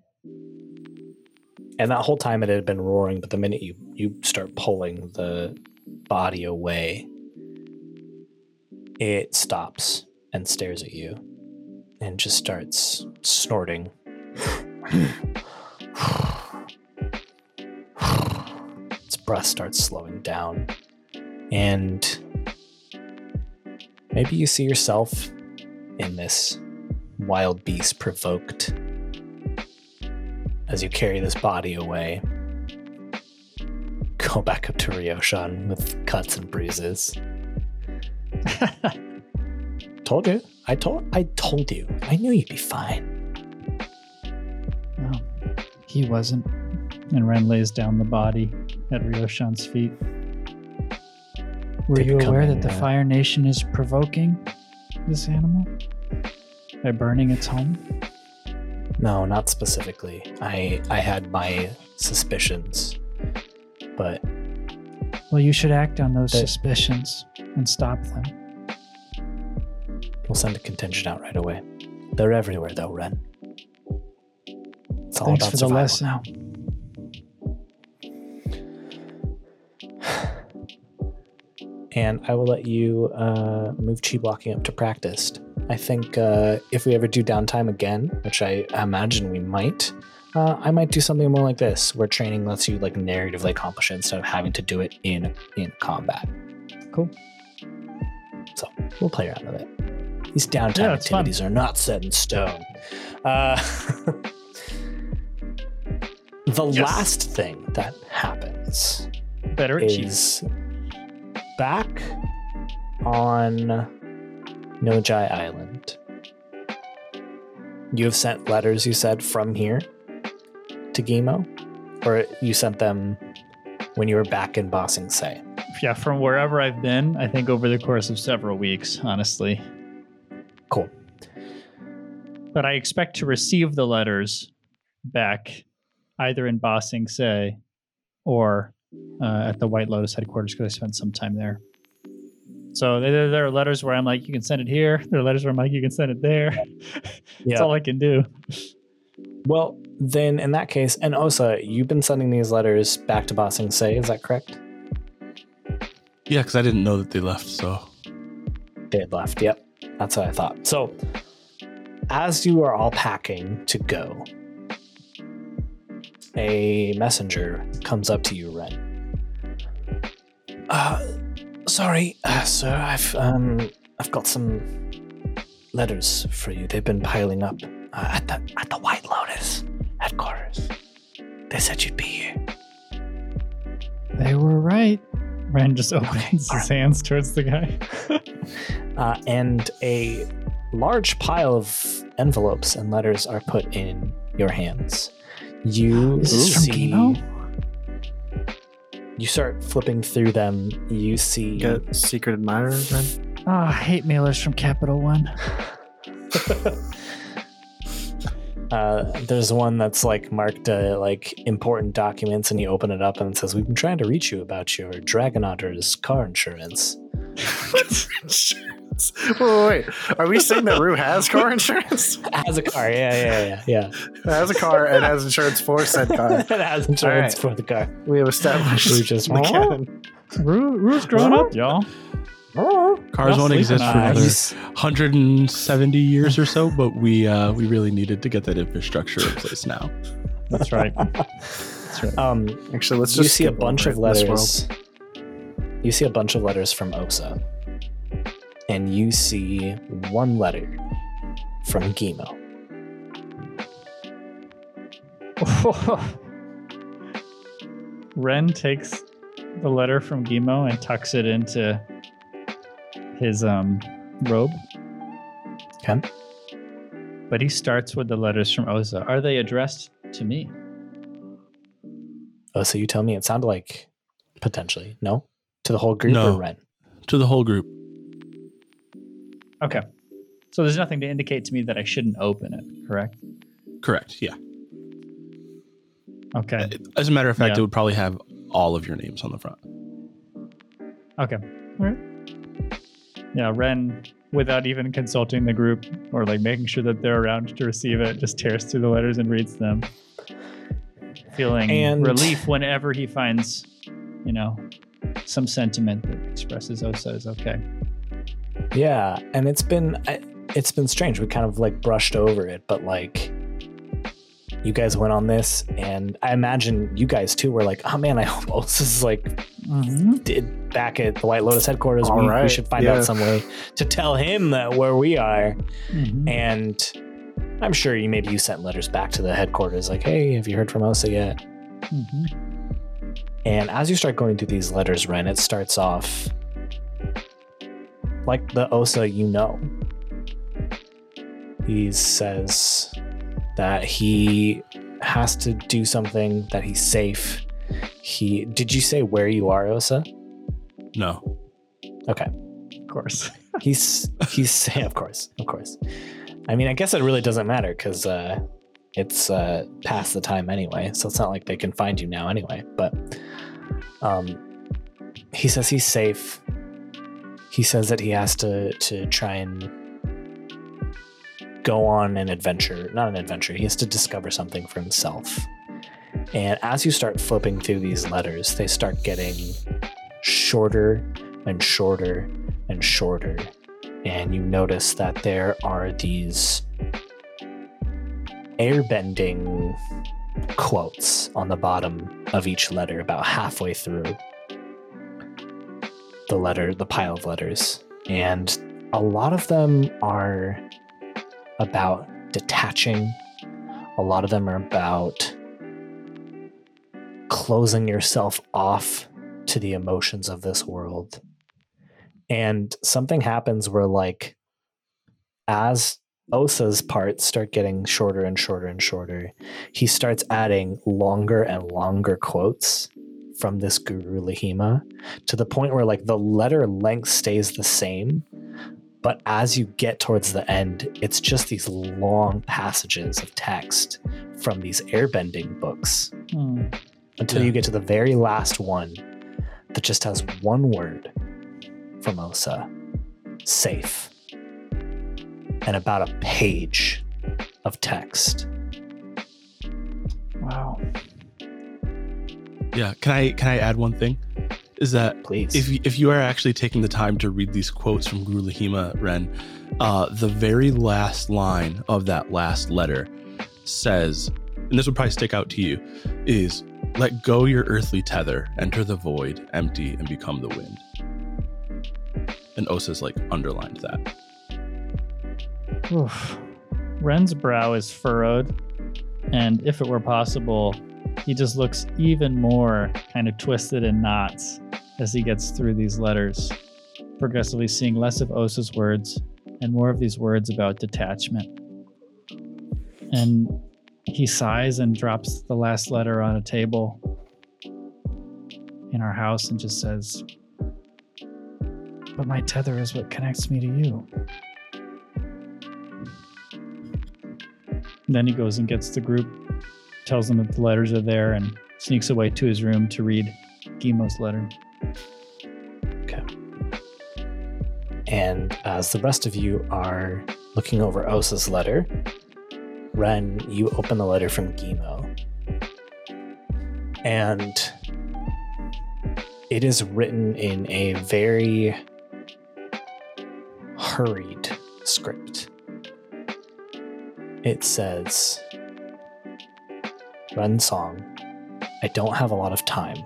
And that whole time it had been roaring, but the minute you start pulling the body away, it stops and stares at you and just starts snorting. Its breath starts slowing down, and maybe you see yourself in this wild beast provoked as you carry this body away. Go back up to Ryoshan with cuts and bruises. Told you. I told you. I knew you'd be fine. Well, he wasn't. And Ren lays down the body at Ryoshan's feet. Were you aware that the Fire Nation is provoking this animal by burning its home? No, not specifically. I had my suspicions, but... Well, you should act on those suspicions and stop them. We'll send a contingent out right away. They're everywhere, though, Ren. It's all about survival. Thanks for the lesson. And I will let you move chi blocking up to practiced. I think if we ever do downtime again, which I imagine we might, I might do something more like this, where training lets you like narratively accomplish it instead of having to do it in combat. Cool. So we'll play around with it. These downtime activities are not set in stone. Last thing that happens is back on Nojai Island. You have sent letters, you said, from here to Gimo? Or you sent them when you were back in Ba Sing Se? Yeah, from wherever I've been, I think over the course of several weeks, honestly. Cool. But I expect to receive the letters back either in Ba Sing Se or at the White Lotus headquarters, because I spent some time there. So there are letters where I'm like, you can send it here. There are letters where I'm like, you can send it there. That's all I can do. Well, then in that case, and Osa, you've been sending these letters back to Ba Sing Se, is that correct? Yeah, because I didn't know that they left, so. They had left, yep. That's what I thought. So as you are all packing to go, a messenger comes up to you, Ren. Sorry, sir, I've got some letters for you. They've been piling up at the White Lotus headquarters. They said you'd be here. They were right. Ren just opens his hands towards the guy. And a large pile of envelopes and letters are put in your hands. Is this from Gimo? You start flipping through them. You see... Got Secret Admirer, then? Ah, hate mailers from Capital One. There's one that's like marked like important documents, and you open it up and it says, "We've been trying to reach you about your Dragonauter's car insurance." What? Insurance? Wait. Are we saying that Rue has car insurance? Has a car, yeah. Has a car and has insurance for said car. It has insurance for the car. We have established Rue just Rue's grown up, y'all. Cars won't exist for another 170 years or so, but we really needed to get that infrastructure in place now. That's right. Actually, let's just see a bunch of letters. you see a bunch of letters from Osa, and you see one letter from Gimo. Ren takes the letter from Gimo and tucks it into his robe. Okay. But he starts with the letters from Osa. Are they addressed to me? Oh, so you tell me. It sounded like potentially. No? To the whole group or Ren? To the whole group. Okay. So there's nothing to indicate to me that I shouldn't open it, correct? Correct, yeah. Okay. As a matter of fact, it would probably have all of your names on the front. Okay. All right. Yeah, Ren, without even consulting the group or like making sure that they're around to receive it, just tears through the letters and reads them. Feeling relief whenever he finds, you know, some sentiment that expresses Osa is okay. Yeah, and it's been strange. We kind of like brushed over it, but like you guys went on this, and I imagine you guys too were like, oh man, I hope Osa's like did back at the White Lotus headquarters. We should find out some way to tell him that where we are, and. I'm sure you sent letters back to the headquarters like, hey, have you heard from Osa yet? Mm-hmm. And as you start going through these letters, Ren, it starts off like the Osa you know. He says that he has to do something, that he's safe. Did you say where you are, Osa? No. Okay. Of course. He's yeah, of course. I mean, I guess it really doesn't matter because it's past the time anyway, so it's not like they can find you now anyway. But he says he's safe. He says that he has to try and go on an adventure. Not an adventure. He has to discover something for himself. And as you start flipping through these letters, they start getting shorter and shorter and shorter. And you notice that there are these airbending quotes on the bottom of each letter, about halfway through the pile of letters. And a lot of them are about detaching. A lot of them are about closing yourself off to the emotions of this world. And something happens where, like, as Osa's parts start getting shorter and shorter and shorter, he starts adding longer and longer quotes from this Guru Laghima, to the point where, like, the letter length stays the same, but as you get towards the end, it's just these long passages of text from these airbending books until you get to the very last one that just has one word. From Osa, safe, and about a page of text. Wow. Yeah, can I add one thing? Is that please, if you are actually taking the time to read these quotes from Guru Laghima, Ren, the very last line of that last letter says, and this would probably stick out to you, is let go your earthly tether, enter the void, empty, and become the wind. And Osa's like underlined that. Oof. Ren's brow is furrowed, and if it were possible, he just looks even more kind of twisted in knots as he gets through these letters, progressively seeing less of Osa's words and more of these words about detachment. And he sighs and drops the last letter on a table in our house and just says, but my tether is what connects me to you. And then he goes and gets the group, tells them that the letters are there, and sneaks away to his room to read Gimo's letter. Okay. And as the rest of you are looking over Osa's letter, Ren, you open the letter from Gimo. And it is written in a very hurried script. It says, Ren Song, I don't have a lot of time.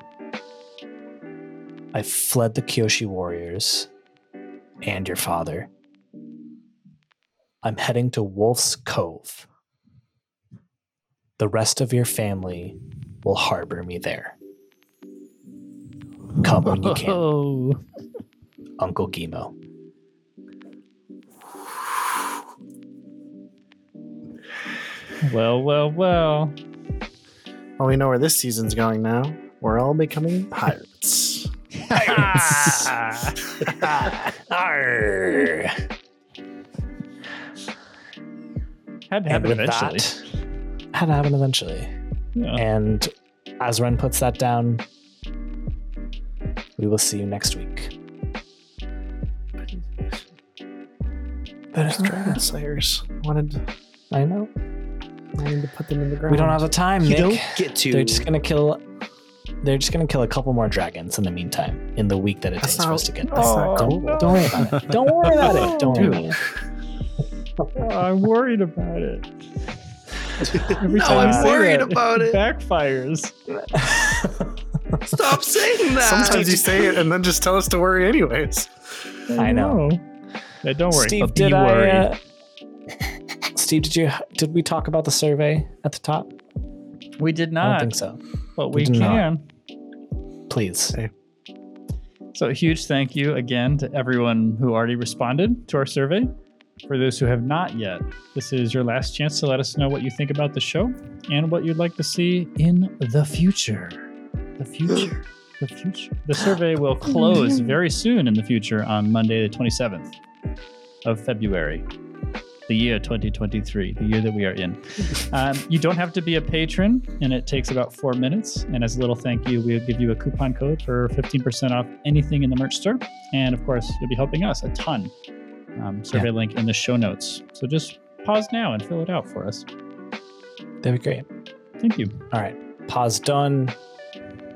I fled the Kyoshi warriors and your father. I'm heading to Wolf's Cove. The rest of your family will harbor me there. Come when you can. Uncle Gimo. Well, well, well. Well, we know where this season's going now. We're all becoming pirates. Had to happen eventually. Yeah. And as Ren puts that down, we will see you next week. That is Dragon Slayers. I wanted to put them in the ground. We don't have the time, Nick. You don't get to. They're just gonna kill a couple more dragons in the meantime, in the week that it takes for us to get there. Don't worry about it. Don't worry about it. I'm worried about it. Every time I'm worried about it. Backfires. Stop saying that. Sometimes you say it and then just tell us to worry anyways. I know. No, don't worry. Steve, did we talk about the survey at the top? We did not. I don't think so. But we can. Not. Please. Okay. So a huge thank you again to everyone who already responded to our survey. For those who have not yet, this is your last chance to let us know what you think about the show and what you'd like to see in the future. The survey will close very soon in the future on Monday, the 27th of February, the year 2023, the year that we are in. You don't have to be a patron, and it takes about 4 minutes. And as a little thank you, we'll give you a coupon code for 15% off anything in the merch store. And of course, you'll be helping us a ton. Survey link in the show notes. So just pause now and fill it out for us. That'd be great. Thank you. All right. Pause done.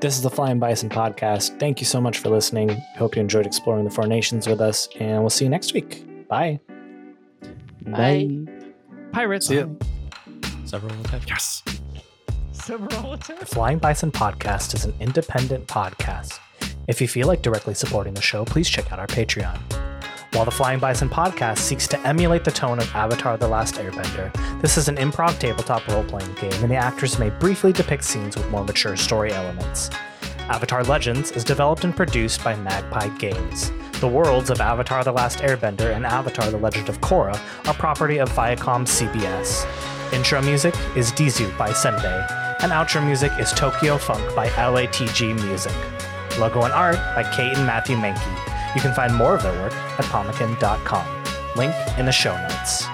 This is the Flying Bison Podcast. Thank you so much for listening. I hope you enjoyed exploring the Four Nations with us, and we'll see you next week. Bye. Bye. Pirates. See you. Several attacks. Yes. Several attacks. The Flying Bison Podcast is an independent podcast. If you feel like directly supporting the show, please check out our Patreon. While the Flying Bison Podcast seeks to emulate the tone of Avatar the Last Airbender, this is an improv tabletop role-playing game, and the actors may briefly depict scenes with more mature story elements. Avatar Legends is developed and produced by Magpie Games. The worlds of Avatar the Last Airbender and Avatar the Legend of Korra are property of Viacom CBS. Intro music is Dizu by Sendai, and outro music is Tokyo Funk by LATG Music. Logo and art by Kate and Matthew Menke. You can find more of their work at Pomakin.com. Link in the show notes.